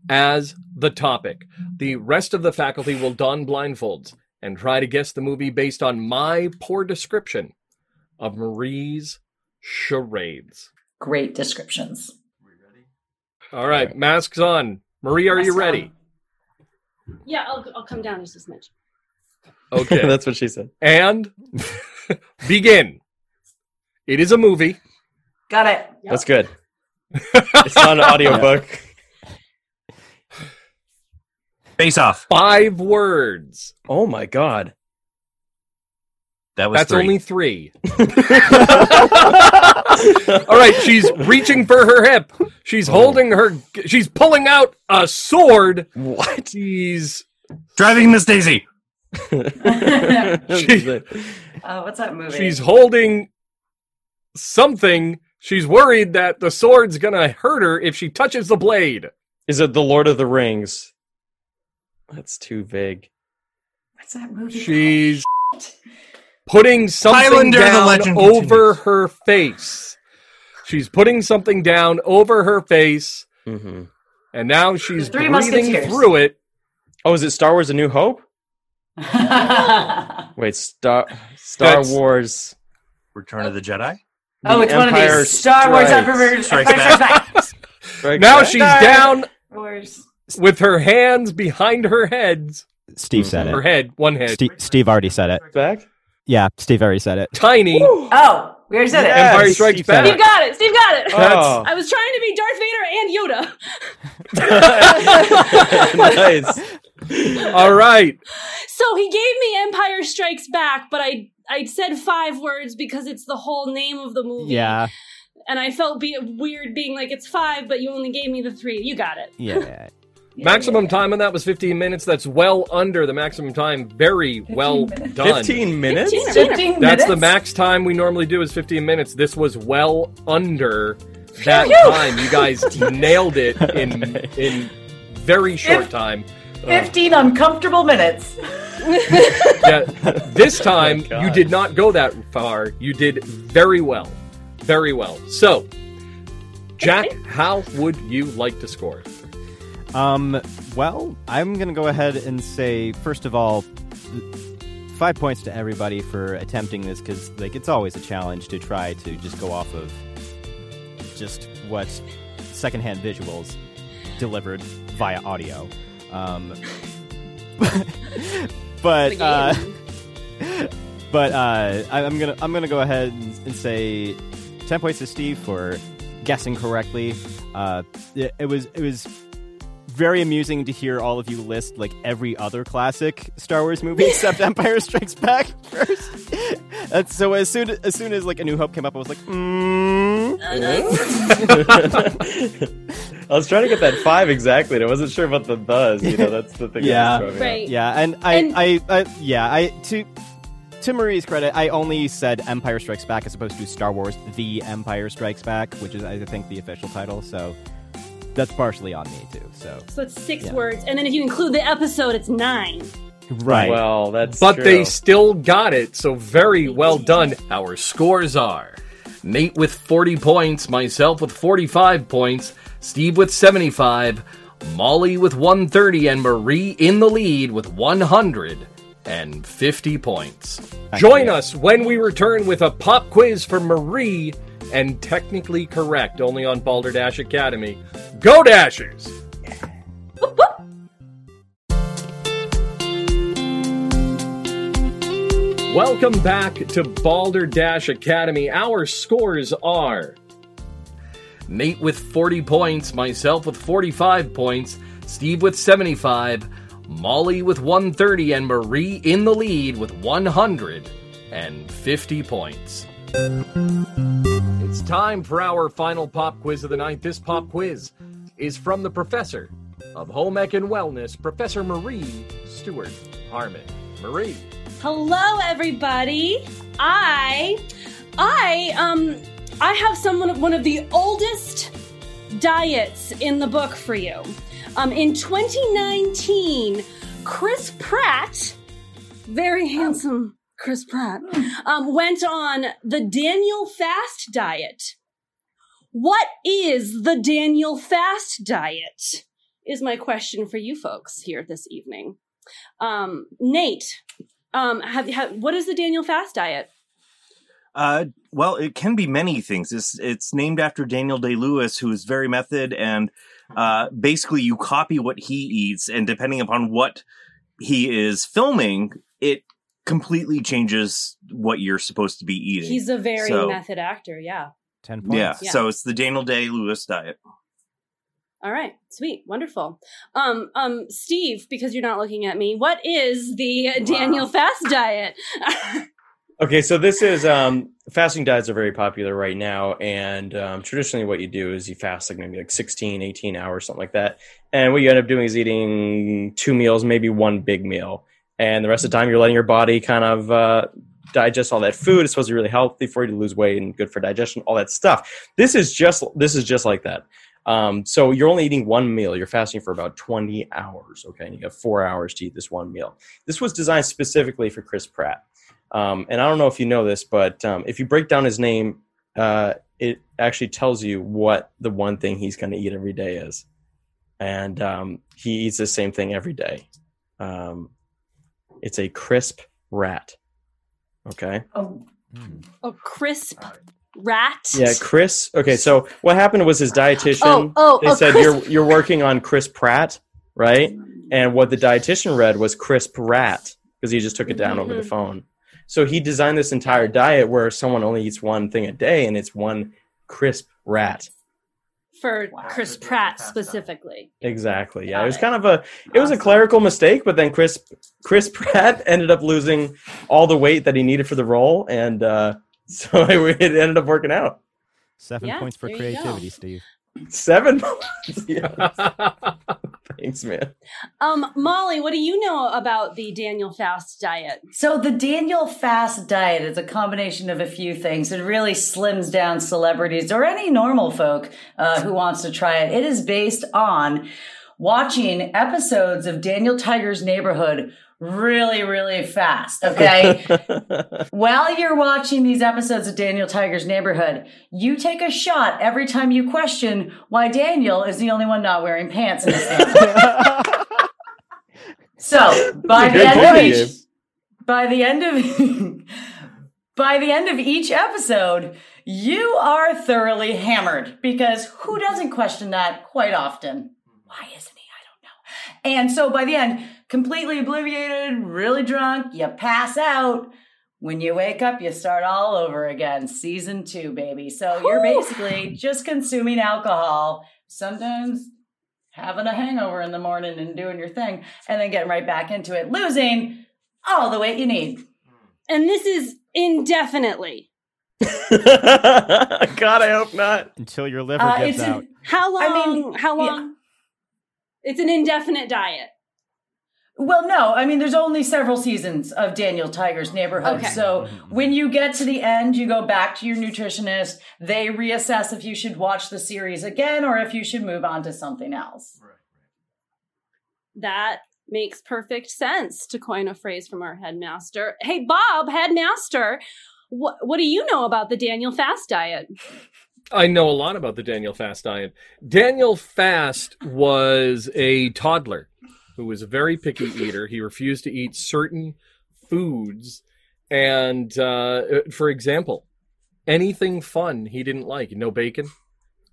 as the topic. The rest of the faculty will don blindfolds and try to guess the movie based on my poor description of Marie's charades. Great descriptions. All right, masks on. Marie, are you ready? Yeah, I'll come down just as much. Okay. That's what she said. And begin. It is a movie. Got it. Yep. That's good. It's not an audiobook. Face off. 5 words. Oh my god. That's 3. Only 3. All right, she's reaching for her hip. She's holding her. She's pulling out a sword. What? She's driving Miss Daisy. What's that movie? She's holding something. She's worried that the sword's gonna hurt her if she touches the blade. Is it The Lord of the Rings? That's too big. What's that movie? She's putting something down over her face. She's putting something down over her face, and now she's breathing through it. Oh, is it Star Wars: A New Hope? Wait, Star Wars: Return of the Jedi? Oh, it's one of these Star Wars. Now she's down with her hands behind her heads. Steve said it. Her head, one head. Steve already said it. Back? Yeah, Steve already said it. Tiny. Ooh. Oh, we already said it. Empire Strikes Back. Steve got it. Steve got it. Oh. I was trying to be Darth Vader and Yoda. Nice. All right. So he gave me Empire Strikes Back, but I said 5 words because it's the whole name of the movie. Yeah. And I felt weird being like, it's 5, but you only gave me the 3. You got it. Yeah. Maximum time on that was 15 minutes. That's well under the maximum time. Very well done. 15 minutes? 15 minutes? That's the max time we normally do is 15 minutes. This was well under that time. You guys nailed it in very short time. 15 uncomfortable minutes. Yeah, this time you did not go that far. You did very well. Very well. So, Jack, how would you like to score? Well, I'm going to go ahead and say, first of all, 5 points to everybody for attempting this, because it's always a challenge to try to just go off of just what secondhand visuals delivered via audio. But I'm gonna go ahead and say 10 points to Steve for guessing correctly. It was very amusing to hear all of you list every other classic Star Wars movie except Empire Strikes Back first. And so as soon as A New Hope came up, I was like, I was trying to get that 5 exactly, and I wasn't sure about the buzz. That's the thing. Yeah, right. Yeah, and I to Marie's credit, I only said Empire Strikes Back as opposed to Star Wars: The Empire Strikes Back, which is I think the official title. So. That's partially on me, too. So it's 6 words. And then if you include the episode, it's 9. Right. Well, that's true. But they still got it, so very well done. Our scores are Nate with 40 points, myself with 45 points, Steve with 75, Molly with 130, and Marie in the lead with 150 points. Join us when we return with a pop quiz for Marie and technically correct only on Balderdash Academy. Go Dashers! Whoop, whoop. Welcome back to Balderdash Academy. Our scores are Nate with 40 points, myself with 45 points, Steve with 75, Molly with 130, and Marie in the lead with 150 points. It's time for our final pop quiz of the night. This pop quiz is from the professor of home ec and wellness, Professor Marie Stewart Harmon. Marie. Hello, everybody. I have one of the oldest diets in the book for you. In 2019, Chris Pratt, very handsome. Chris Pratt, went on the Daniel Fast diet. What is the Daniel Fast diet? Is my question for you folks here this evening. Nate, what is the Daniel Fast diet? Well, it can be many things. It's named after Daniel Day-Lewis, who is very method and basically you copy what he eats, and depending upon what he is filming, it completely changes what you're supposed to be eating. He's a very method actor, yeah. 10 points. Yeah, so it's the Daniel Day-Lewis diet. All right, sweet, wonderful. Steve, because you're not looking at me, what is the Daniel fast diet? Okay, so this is fasting diets are very popular right now, and traditionally what you do is you fast like maybe like 16, 18 hours, something like that, and what you end up doing is eating two meals, maybe one big meal, and the rest of the time you're letting your body kind of digest all that food. It's supposed to be really healthy for you to lose weight and good for digestion, all that stuff. This is just like that. So you're only eating one meal. You're fasting for about 20 hours, okay? And you have 4 hours to eat this one meal. This was designed specifically for Chris Pratt. And I don't know if you know this, but if you break down his name, it actually tells you what the one thing he's going to eat every day is. And he eats the same thing every day. It's a crisp rat, okay? A crisp rat? Yeah, Chris. Okay, so what happened was his dietitian, they said, you're working on Chris Pratt, right? And what the dietitian read was crisp rat, because he just took it down over the phone. So he designed this entire diet where someone only eats one thing a day, and it's one crisp rat. For Chris Pratt specifically. Exactly. Yeah, it was kind of a clerical mistake, but then Chris Pratt ended up losing all the weight that he needed for the role, and so it ended up working out. 7 points for creativity, Steve. 7 points. Yeah. Thanks, man. Molly, what do you know about the Daniel fast diet? So the Daniel fast diet is a combination of a few things. It really slims down celebrities or any normal folk who wants to try it. It is based on watching episodes of Daniel Tiger's Neighborhood really, really fast, okay? While you're watching these episodes of Daniel Tiger's Neighborhood, you take a shot every time you question why Daniel is the only one not wearing pants in this family. So, by the end of each episode, you are thoroughly hammered, because who doesn't question that quite often? Why isn't he? I don't know. And so by the end, completely obliviated, really drunk, you pass out. When you wake up, you start all over again. Season 2, baby. So you're basically just consuming alcohol, sometimes having a hangover in the morning and doing your thing, and then getting right back into it, losing all the weight you need. And this is indefinitely. God, I hope not. Until your liver gets out. How long? Yeah. It's an indefinite diet. Well, no. I mean, there's only several seasons of Daniel Tiger's Neighborhood. Okay. So when you get to the end, you go back to your nutritionist. They reassess if you should watch the series again or if you should move on to something else. Right. That makes perfect sense, to coin a phrase from our headmaster. Hey, Bob, headmaster, what do you know about the Daniel fast diet? I know a lot about the Daniel fast diet. Daniel Fast was a toddler who was a very picky eater. He refused to eat certain foods. And, for example, anything fun he didn't like. No bacon.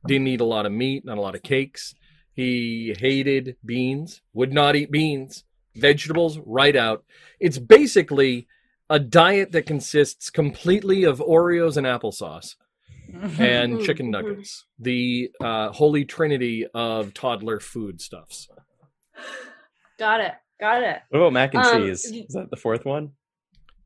Didn't eat a lot of meat. Not a lot of cakes. He hated beans. Would not eat beans. Vegetables, right out. It's basically a diet that consists completely of Oreos and applesauce. And chicken nuggets. The holy trinity of toddler foodstuffs. Got it. What about mac and cheese? Is that the fourth one?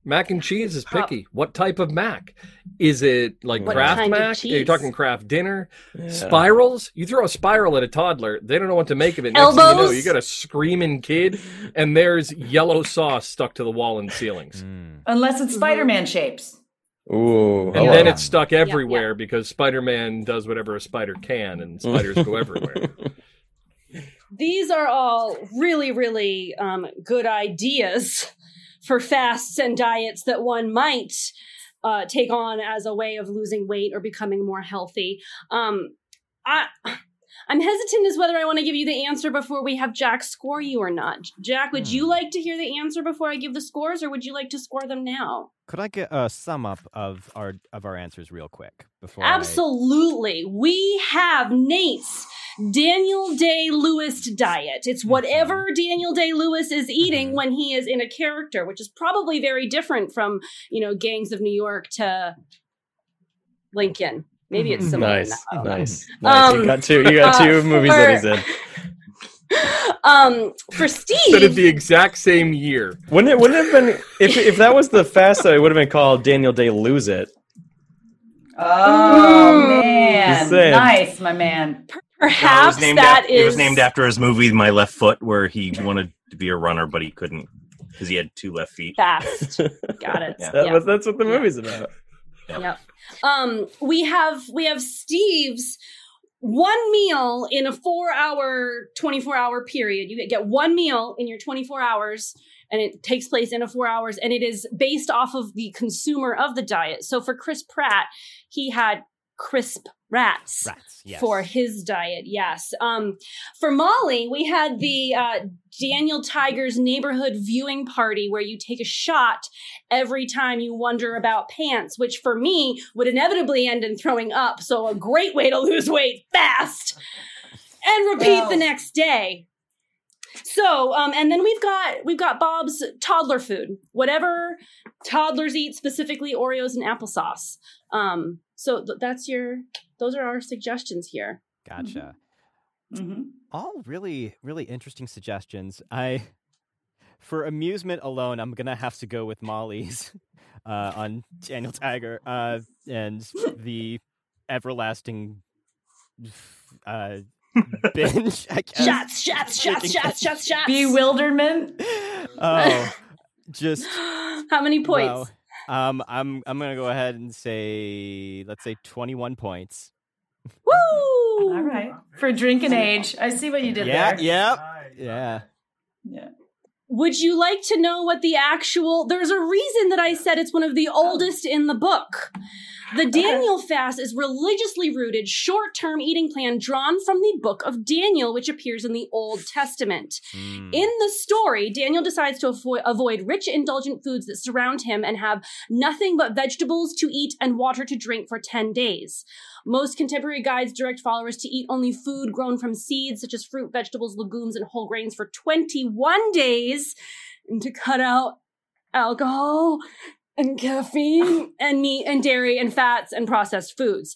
Mac and cheese is picky. What type of mac? Is it like Kraft mac? Are you talking Kraft dinner? Yeah. Spirals? You throw a spiral at a toddler, they don't know what to make of it. Next thing you know, you got a screaming kid, and there's yellow sauce stuck to the wall and ceilings. Unless it's Spider-Man shapes. Ooh. And then it's stuck everywhere because Spider-Man does whatever a spider can, and spiders go everywhere. These are all really, really good ideas for fasts and diets that one might take on as a way of losing weight or becoming more healthy. I'm hesitant as whether I want to give you the answer before we have Jack score you or not. Jack, would you like to hear the answer before I give the scores, or would you like to score them now? Could I get a sum up of our answers real quick? Absolutely. We have Nate's Daniel Day-Lewis diet. It's whatever Daniel Day-Lewis is eating when he is in a character, which is probably very different from, you know, Gangs of New York to Lincoln. Maybe it's similar. Nice. You got two movies that he's in. For Steve, but at the exact same year. Wouldn't it have been if that was the FAFSA, it would have been called Daniel Day Lose It. Oh man, nice, my man. Perhaps it was named after his movie My Left Foot, where he wanted to be a runner but he couldn't because he had two left feet. Fast, got it. Yeah. That's what the movie's about. Yep. We have Steve's. One meal in a 24-hour period. You get one meal in your 24 hours, and it takes place in a 4 hours, and it is based off of the consumer of the diet. So for Chris Pratt, he had crisp rats yes. for his diet. Yes. For Molly, we had the Daniel Tiger's neighborhood viewing party, where you take a shot every time you wonder about pants, which for me would inevitably end in throwing up. So a great way to lose weight fast and repeat the next day. So, and then we've got Bob's toddler food, whatever toddlers eat, specifically Oreos and applesauce. So those are our suggestions here. Gotcha. Mm-hmm. All really, really interesting suggestions. For amusement alone, I'm going to have to go with Molly's on Daniel Tiger and the everlasting binge, I guess. Shots. Bewilderment. Oh, just. How many points? Wow. I'm gonna go ahead and say, let's say 21 points. Woo! All right, for drinking age, I see what you did there. Yeah. Would you like to know what the actual? There's a reason that I said it's one of the oldest in the book. The Daniel fast is religiously rooted, short-term eating plan drawn from the book of Daniel, which appears in the Old Testament. Mm. In the story, Daniel decides to avoid rich, indulgent foods that surround him and have nothing but vegetables to eat and water to drink for 10 days. Most contemporary guides direct followers to eat only food grown from seeds, such as fruit, vegetables, legumes, and whole grains for 21 days, and to cut out alcohol and caffeine and meat and dairy and fats and processed foods.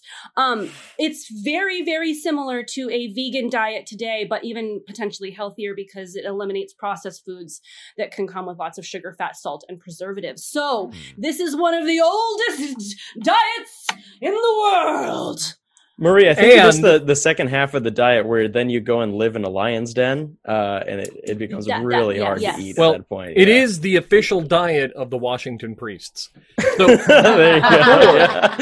It's very, very similar to a vegan diet today, but even potentially healthier because it eliminates processed foods that can come with lots of sugar, fat, salt, and preservatives. So this is one of the oldest diets in the world. Marie, I think it's the second half of the diet where then you go and live in a lion's den, and it becomes really hard to eat at that point. It is the official diet of the Washington priests. So, there you go. Yeah.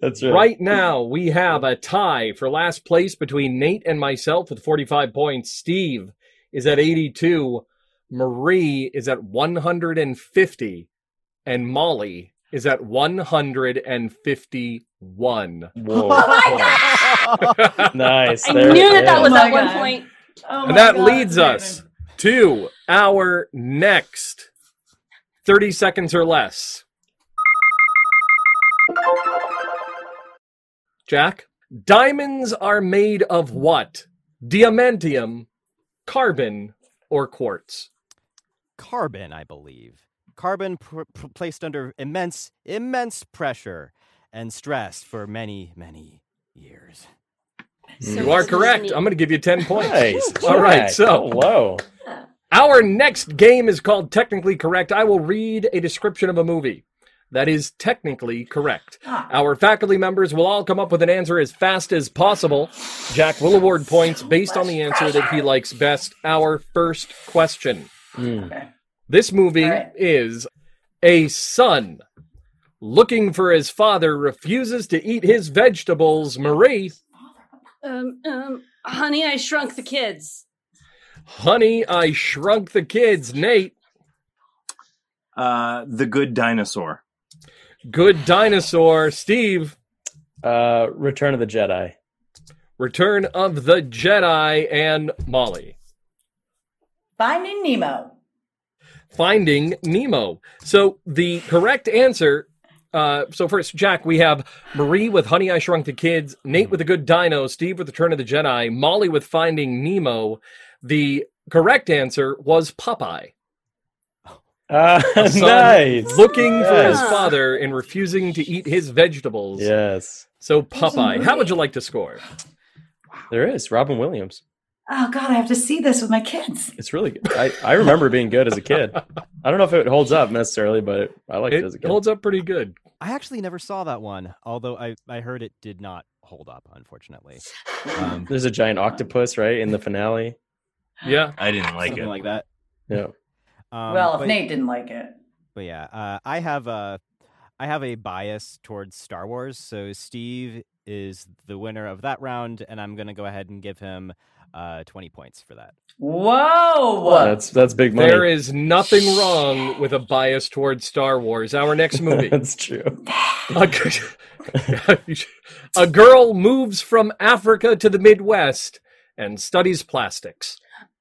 That's right. Right now, we have a tie for last place between Nate and myself with 45 points. Steve is at 82. Marie is at 150. And Molly is at 150. One. Whoa. Oh my gosh! Nice. I knew that was at one point. Oh, and that leads us to our next 30 seconds or less. Jack, diamonds are made of what? Diamantium, carbon, or quartz? Carbon, I believe. Carbon placed under immense pressure and stress for many, many years. So you are correct. I'm going to give you 10 points. Nice. All right, so our next game is called Technically Correct. I will read a description of a movie that is technically correct. Our faculty members will all come up with an answer as fast as possible. Jack will award points based on the answer that he likes best. Our first question. Okay. This movie is a son looking for his father refuses to eat his vegetables. Marie. Honey, I Shrunk the Kids. Honey, I Shrunk the Kids. Nate. The Good Dinosaur. Good Dinosaur. Steve. Return of the Jedi. Return of the Jedi. And Molly. Finding Nemo. Finding Nemo. So the correct answer So first, Jack, we have Marie with Honey, I Shrunk the Kids, Nate with The Good Dino, Steve with Return of the Jedi, Molly with Finding Nemo. The correct answer was Popeye. Nice. Looking for his father and refusing to eat his vegetables. Yes. So Popeye, how would you like to score? Wow. There is Robin Williams. Oh God, I have to see this with my kids. It's really good. I remember being good as a kid. I don't know if it holds up necessarily, but I liked it as a kid. It holds up pretty good. I actually never saw that one, although I heard it did not hold up, unfortunately. There's a giant octopus, right, in the finale. Yeah. I didn't like something like that. Yeah. If Nate didn't like it. But yeah, I have a bias towards Star Wars, so Steve is the winner of that round, and I'm going to go ahead and give him 20 points for that. Whoa! That's big money. There is nothing wrong with a bias towards Star Wars. Our next movie. That's true. A girl moves from Africa to the Midwest and studies plastics.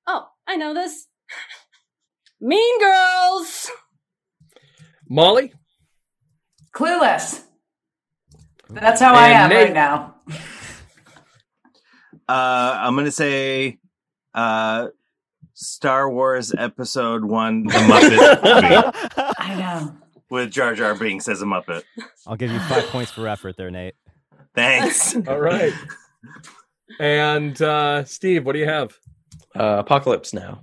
Oh, I know this. Mean Girls. Molly? Clueless. That's how I am right now. I'm going to say Star Wars Episode 1, The Muppet. I know. With Jar Jar Binks as a Muppet. I'll give you 5 points for effort there, Nate. Thanks. All right. And Steve, what do you have? Apocalypse Now.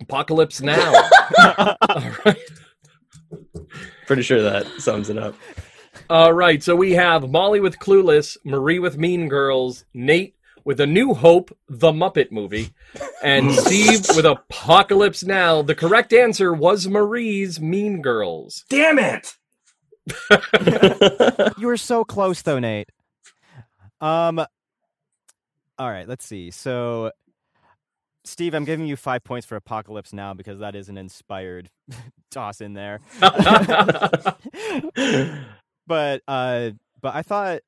Apocalypse Now. All right. Pretty sure that sums it up. All right, so we have Molly with Clueless, Marie with Mean Girls, Nate with A New Hope, the Muppet Movie, and Steve with Apocalypse Now. The correct answer was Marie's Mean Girls. Damn it! You were so close, though, Nate. All right, let's see. So, Steve, I'm giving you 5 points for Apocalypse Now because that is an inspired toss in there. But I thought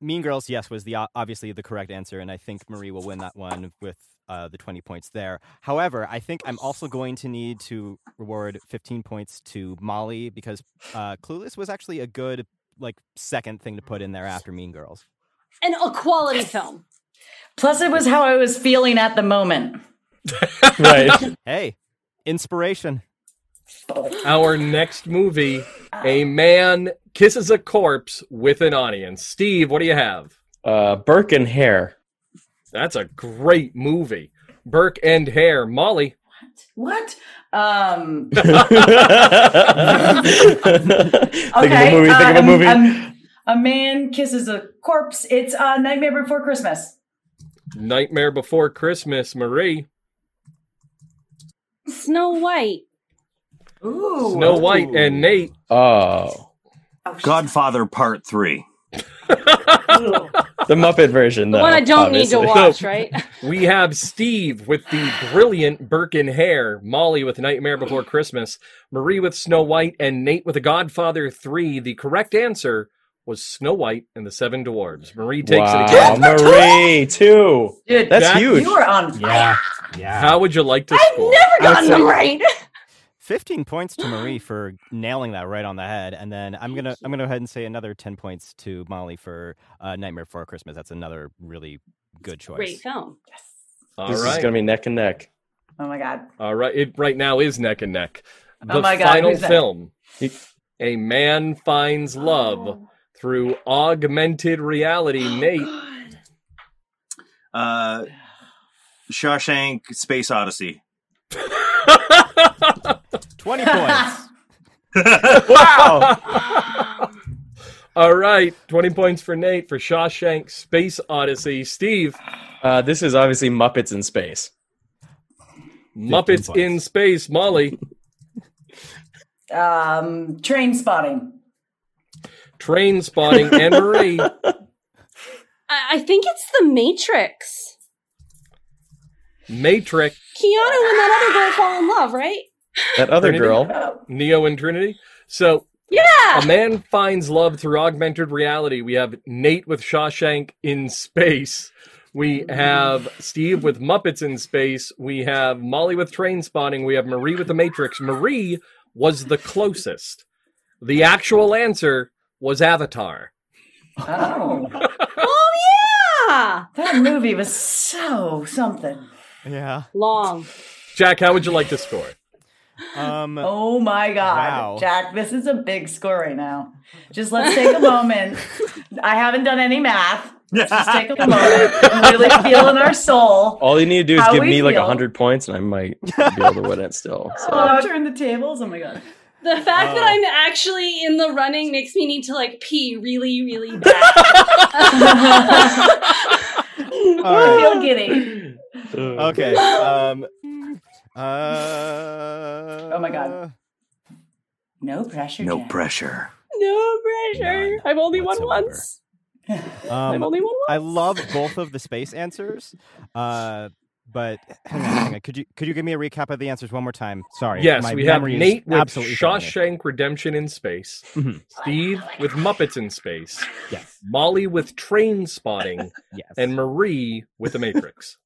Mean Girls, yes, was obviously the correct answer, and I think Marie will win that one with the 20 points there. However, I think I'm also going to need to reward 15 points to Molly because Clueless was actually a good second thing to put in there after Mean Girls. And a quality film. Plus, it was how I was feeling at the moment. Right. Hey, inspiration. Our next movie, a man kisses a corpse with an audience. Steve, what do you have? Burke and Hare. That's a great movie. Burke and Hare. Molly? What? Think of a movie. A man kisses a corpse. It's Nightmare Before Christmas. Nightmare Before Christmas. Marie? Snow White. Ooh. Snow White. Ooh. And Nate. Oh. Godfather Part 3. The Muppet version, though. The one I don't need to watch, right? We have Steve with the brilliant Burke and Hare, Molly with Nightmare Before Christmas, Marie with Snow White, and Nate with The Godfather 3. The correct answer was Snow White and the Seven Dwarves. Marie takes it again. Marie, 2. Dude, that's huge. You were on fire. Yeah. How would you like to score? I've never gotten them right. 15 points to Marie for nailing that right on the head, and then I'm gonna go ahead and say another 10 points to Molly for Nightmare Before Christmas. That's another really good choice. Great film. Yes. This is gonna be neck and neck. Oh my God. All right, it right now is neck and neck. The final film, A Man Finds Love Through Augmented Reality. Nate. God. Shawshank Space Odyssey. 20 points. Wow. All right. 20 points for Nate for Shawshank Space Odyssey. Steve. This is obviously Muppets in Space. Muppets in Space. Molly. Trainspotting. Trainspotting. And Marie. I think it's The Matrix. Matrix. Keanu and that other girl fall in love, right? That other Trinity, girl. Neo and Trinity. So, yeah! A Man Finds Love Through Augmented Reality. We have Nate with Shawshank in Space. We have Steve with Muppets in Space. We have Molly with Trainspotting. We have Marie with The Matrix. Marie was the closest. The actual answer was Avatar. Oh. Oh, yeah! That movie was so something. Yeah. Long. Jack, how would you like to score? Oh my God. Wow. Jack, this is a big score right now. Just let's take a moment. I haven't done any math. Let's just take a moment and really feel in our soul. All you need to do is give me like 100 points and I might be able to win it still. So. Oh, I'll turn the tables. Oh my God. The fact that I'm actually in the running makes me need to like pee really, really bad. I feel giddy. Okay. Oh my God. No pressure. No pressure. No pressure. I've only won once. I've only won once. I love both of the space answers. But hang on. Could you give me a recap of the answers one more time? Sorry. Yes, we have Nate with Shawshank Redemption in space. Mm-hmm. Steve with Muppets in space. Yes. Molly with Train Spotting. Yes. And Marie with The Matrix.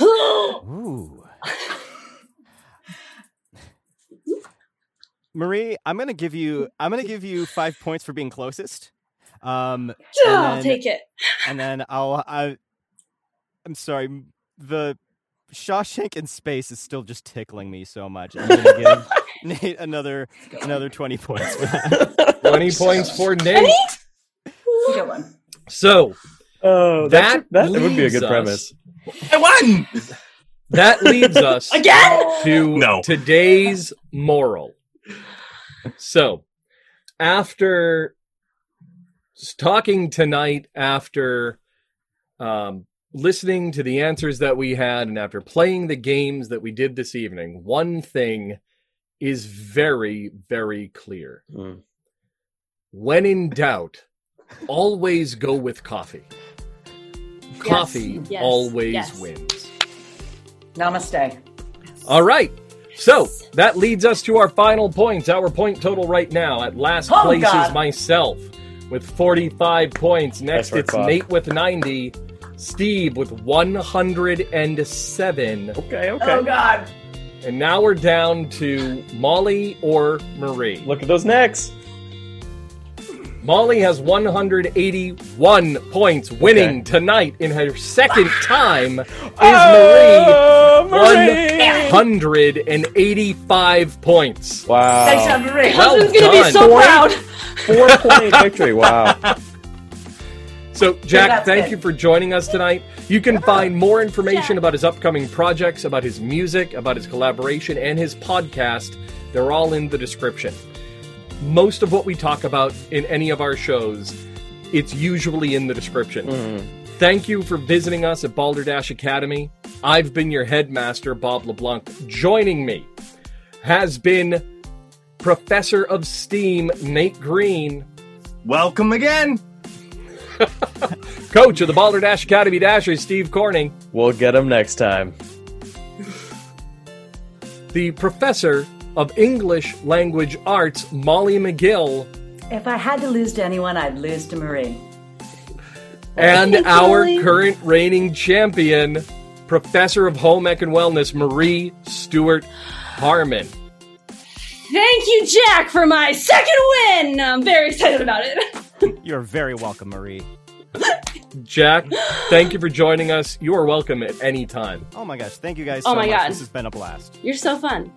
Ooh. Marie, I'm gonna give you 5 points for being closest. I'll take it. And then I'm sorry. The Shawshank in space is still just tickling me so much. I'm going to give Nate another 20 points for that. 20 points for Nate. Good one. So, that would be a good premise. I won! That leads us again to today's moral. So, after talking tonight, after... listening to the answers that we had and after playing the games that we did this evening, one thing is very, very clear. Mm. When in doubt, always go with coffee. Coffee always wins. Namaste. All right. So that leads us to our final points. Our point total right now at last place is myself with 45 points. Next, it's Nate with 90. Steve with 107. Okay. Oh, God. And now we're down to Molly or Marie. Look at those necks. Molly has 181 points, winning tonight in her second time. Is Marie 185 points. Wow. Thanks, Marie. My husband's going to be so proud. 4-point victory. Wow. So, Jack, thank you for joining us tonight. You can find more information about his upcoming projects, about his music, about his collaboration, and his podcast. They're all in the description. Most of what we talk about in any of our shows, it's usually in the description. Mm. Thank you for visiting us at Balderdash Academy. I've been your headmaster, Bob LeBlanc. Joining me has been Professor of STEAM, Nate Green. Welcome again. Coach of the Balderdash Academy Dashers, Steve Corning. We'll get him next time. The Professor of English Language Arts, Molly McGill. If I had to lose to anyone, I'd lose to Marie. And our current reigning champion, Professor of Home Ec and Wellness, Marie Stewart Harmon. Thank you, Jack, for my second win. I'm very excited about it. You're very welcome, Marie. Jack, thank you for joining us. You are welcome at any time. Oh my gosh, thank you guys so much. God. This has been a blast. You're so fun.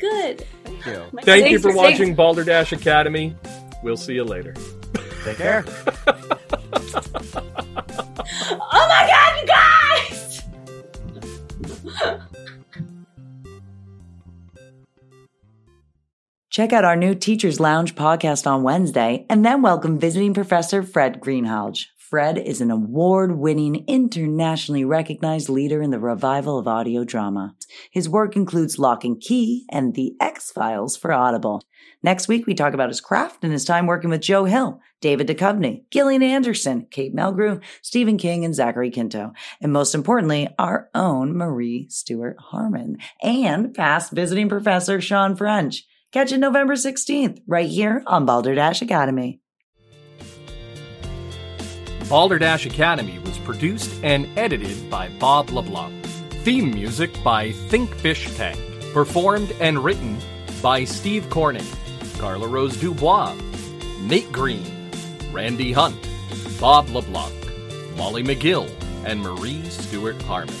Good. Thank you. Thank you for watching Balderdash Academy. We'll see you later. Take care. Oh my God, you guys! Check out our new Teacher's Lounge podcast on Wednesday, and then welcome visiting Professor Fred Greenhalge. Fred is an award-winning, internationally recognized leader in the revival of audio drama. His work includes Lock and Key and The X-Files for Audible. Next week, we talk about his craft and his time working with Joe Hill, David Duchovny, Gillian Anderson, Kate Mulgrew, Stephen King, and Zachary Quinto. And most importantly, our own Marie Stewart Harmon and past visiting Professor Sean French. Catch it November 16th, right here on Balderdash Academy. Balderdash Academy was produced and edited by Bob LeBlanc. Theme music by ThinkFishTank. Performed and written by Steve Corning. Carla Rose Dubois, Nate Green, Randy Hunt, Bob LeBlanc, Molly McGill, and Marie Stewart Harmon.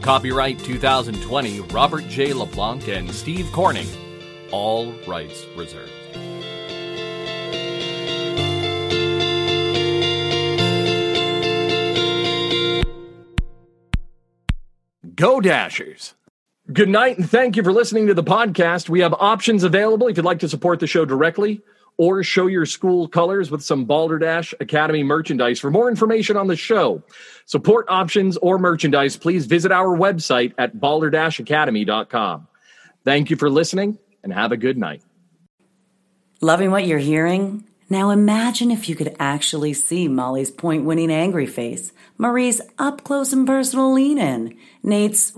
Copyright 2020, Robert J. LeBlanc and Steve Corning. All rights reserved. Go Dashers! Good night, and thank you for listening to the podcast. We have options available if you'd like to support the show directly or show your school colors with some Balderdash Academy merchandise. For more information on the show, support options, or merchandise, please visit our website at balderdashacademy.com. Thank you for listening, and have a good night. Loving what you're hearing? Now imagine if you could actually see Molly's point-winning angry face, Marie's up-close and personal lean-in, Nate's...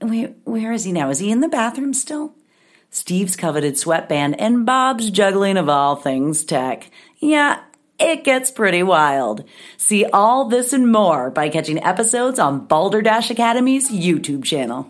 Where is he now? Is he in the bathroom still? Steve's coveted sweatband and Bob's juggling of all things tech. Yeah, it gets pretty wild. See all this and more by catching episodes on Balderdash Academy's YouTube channel.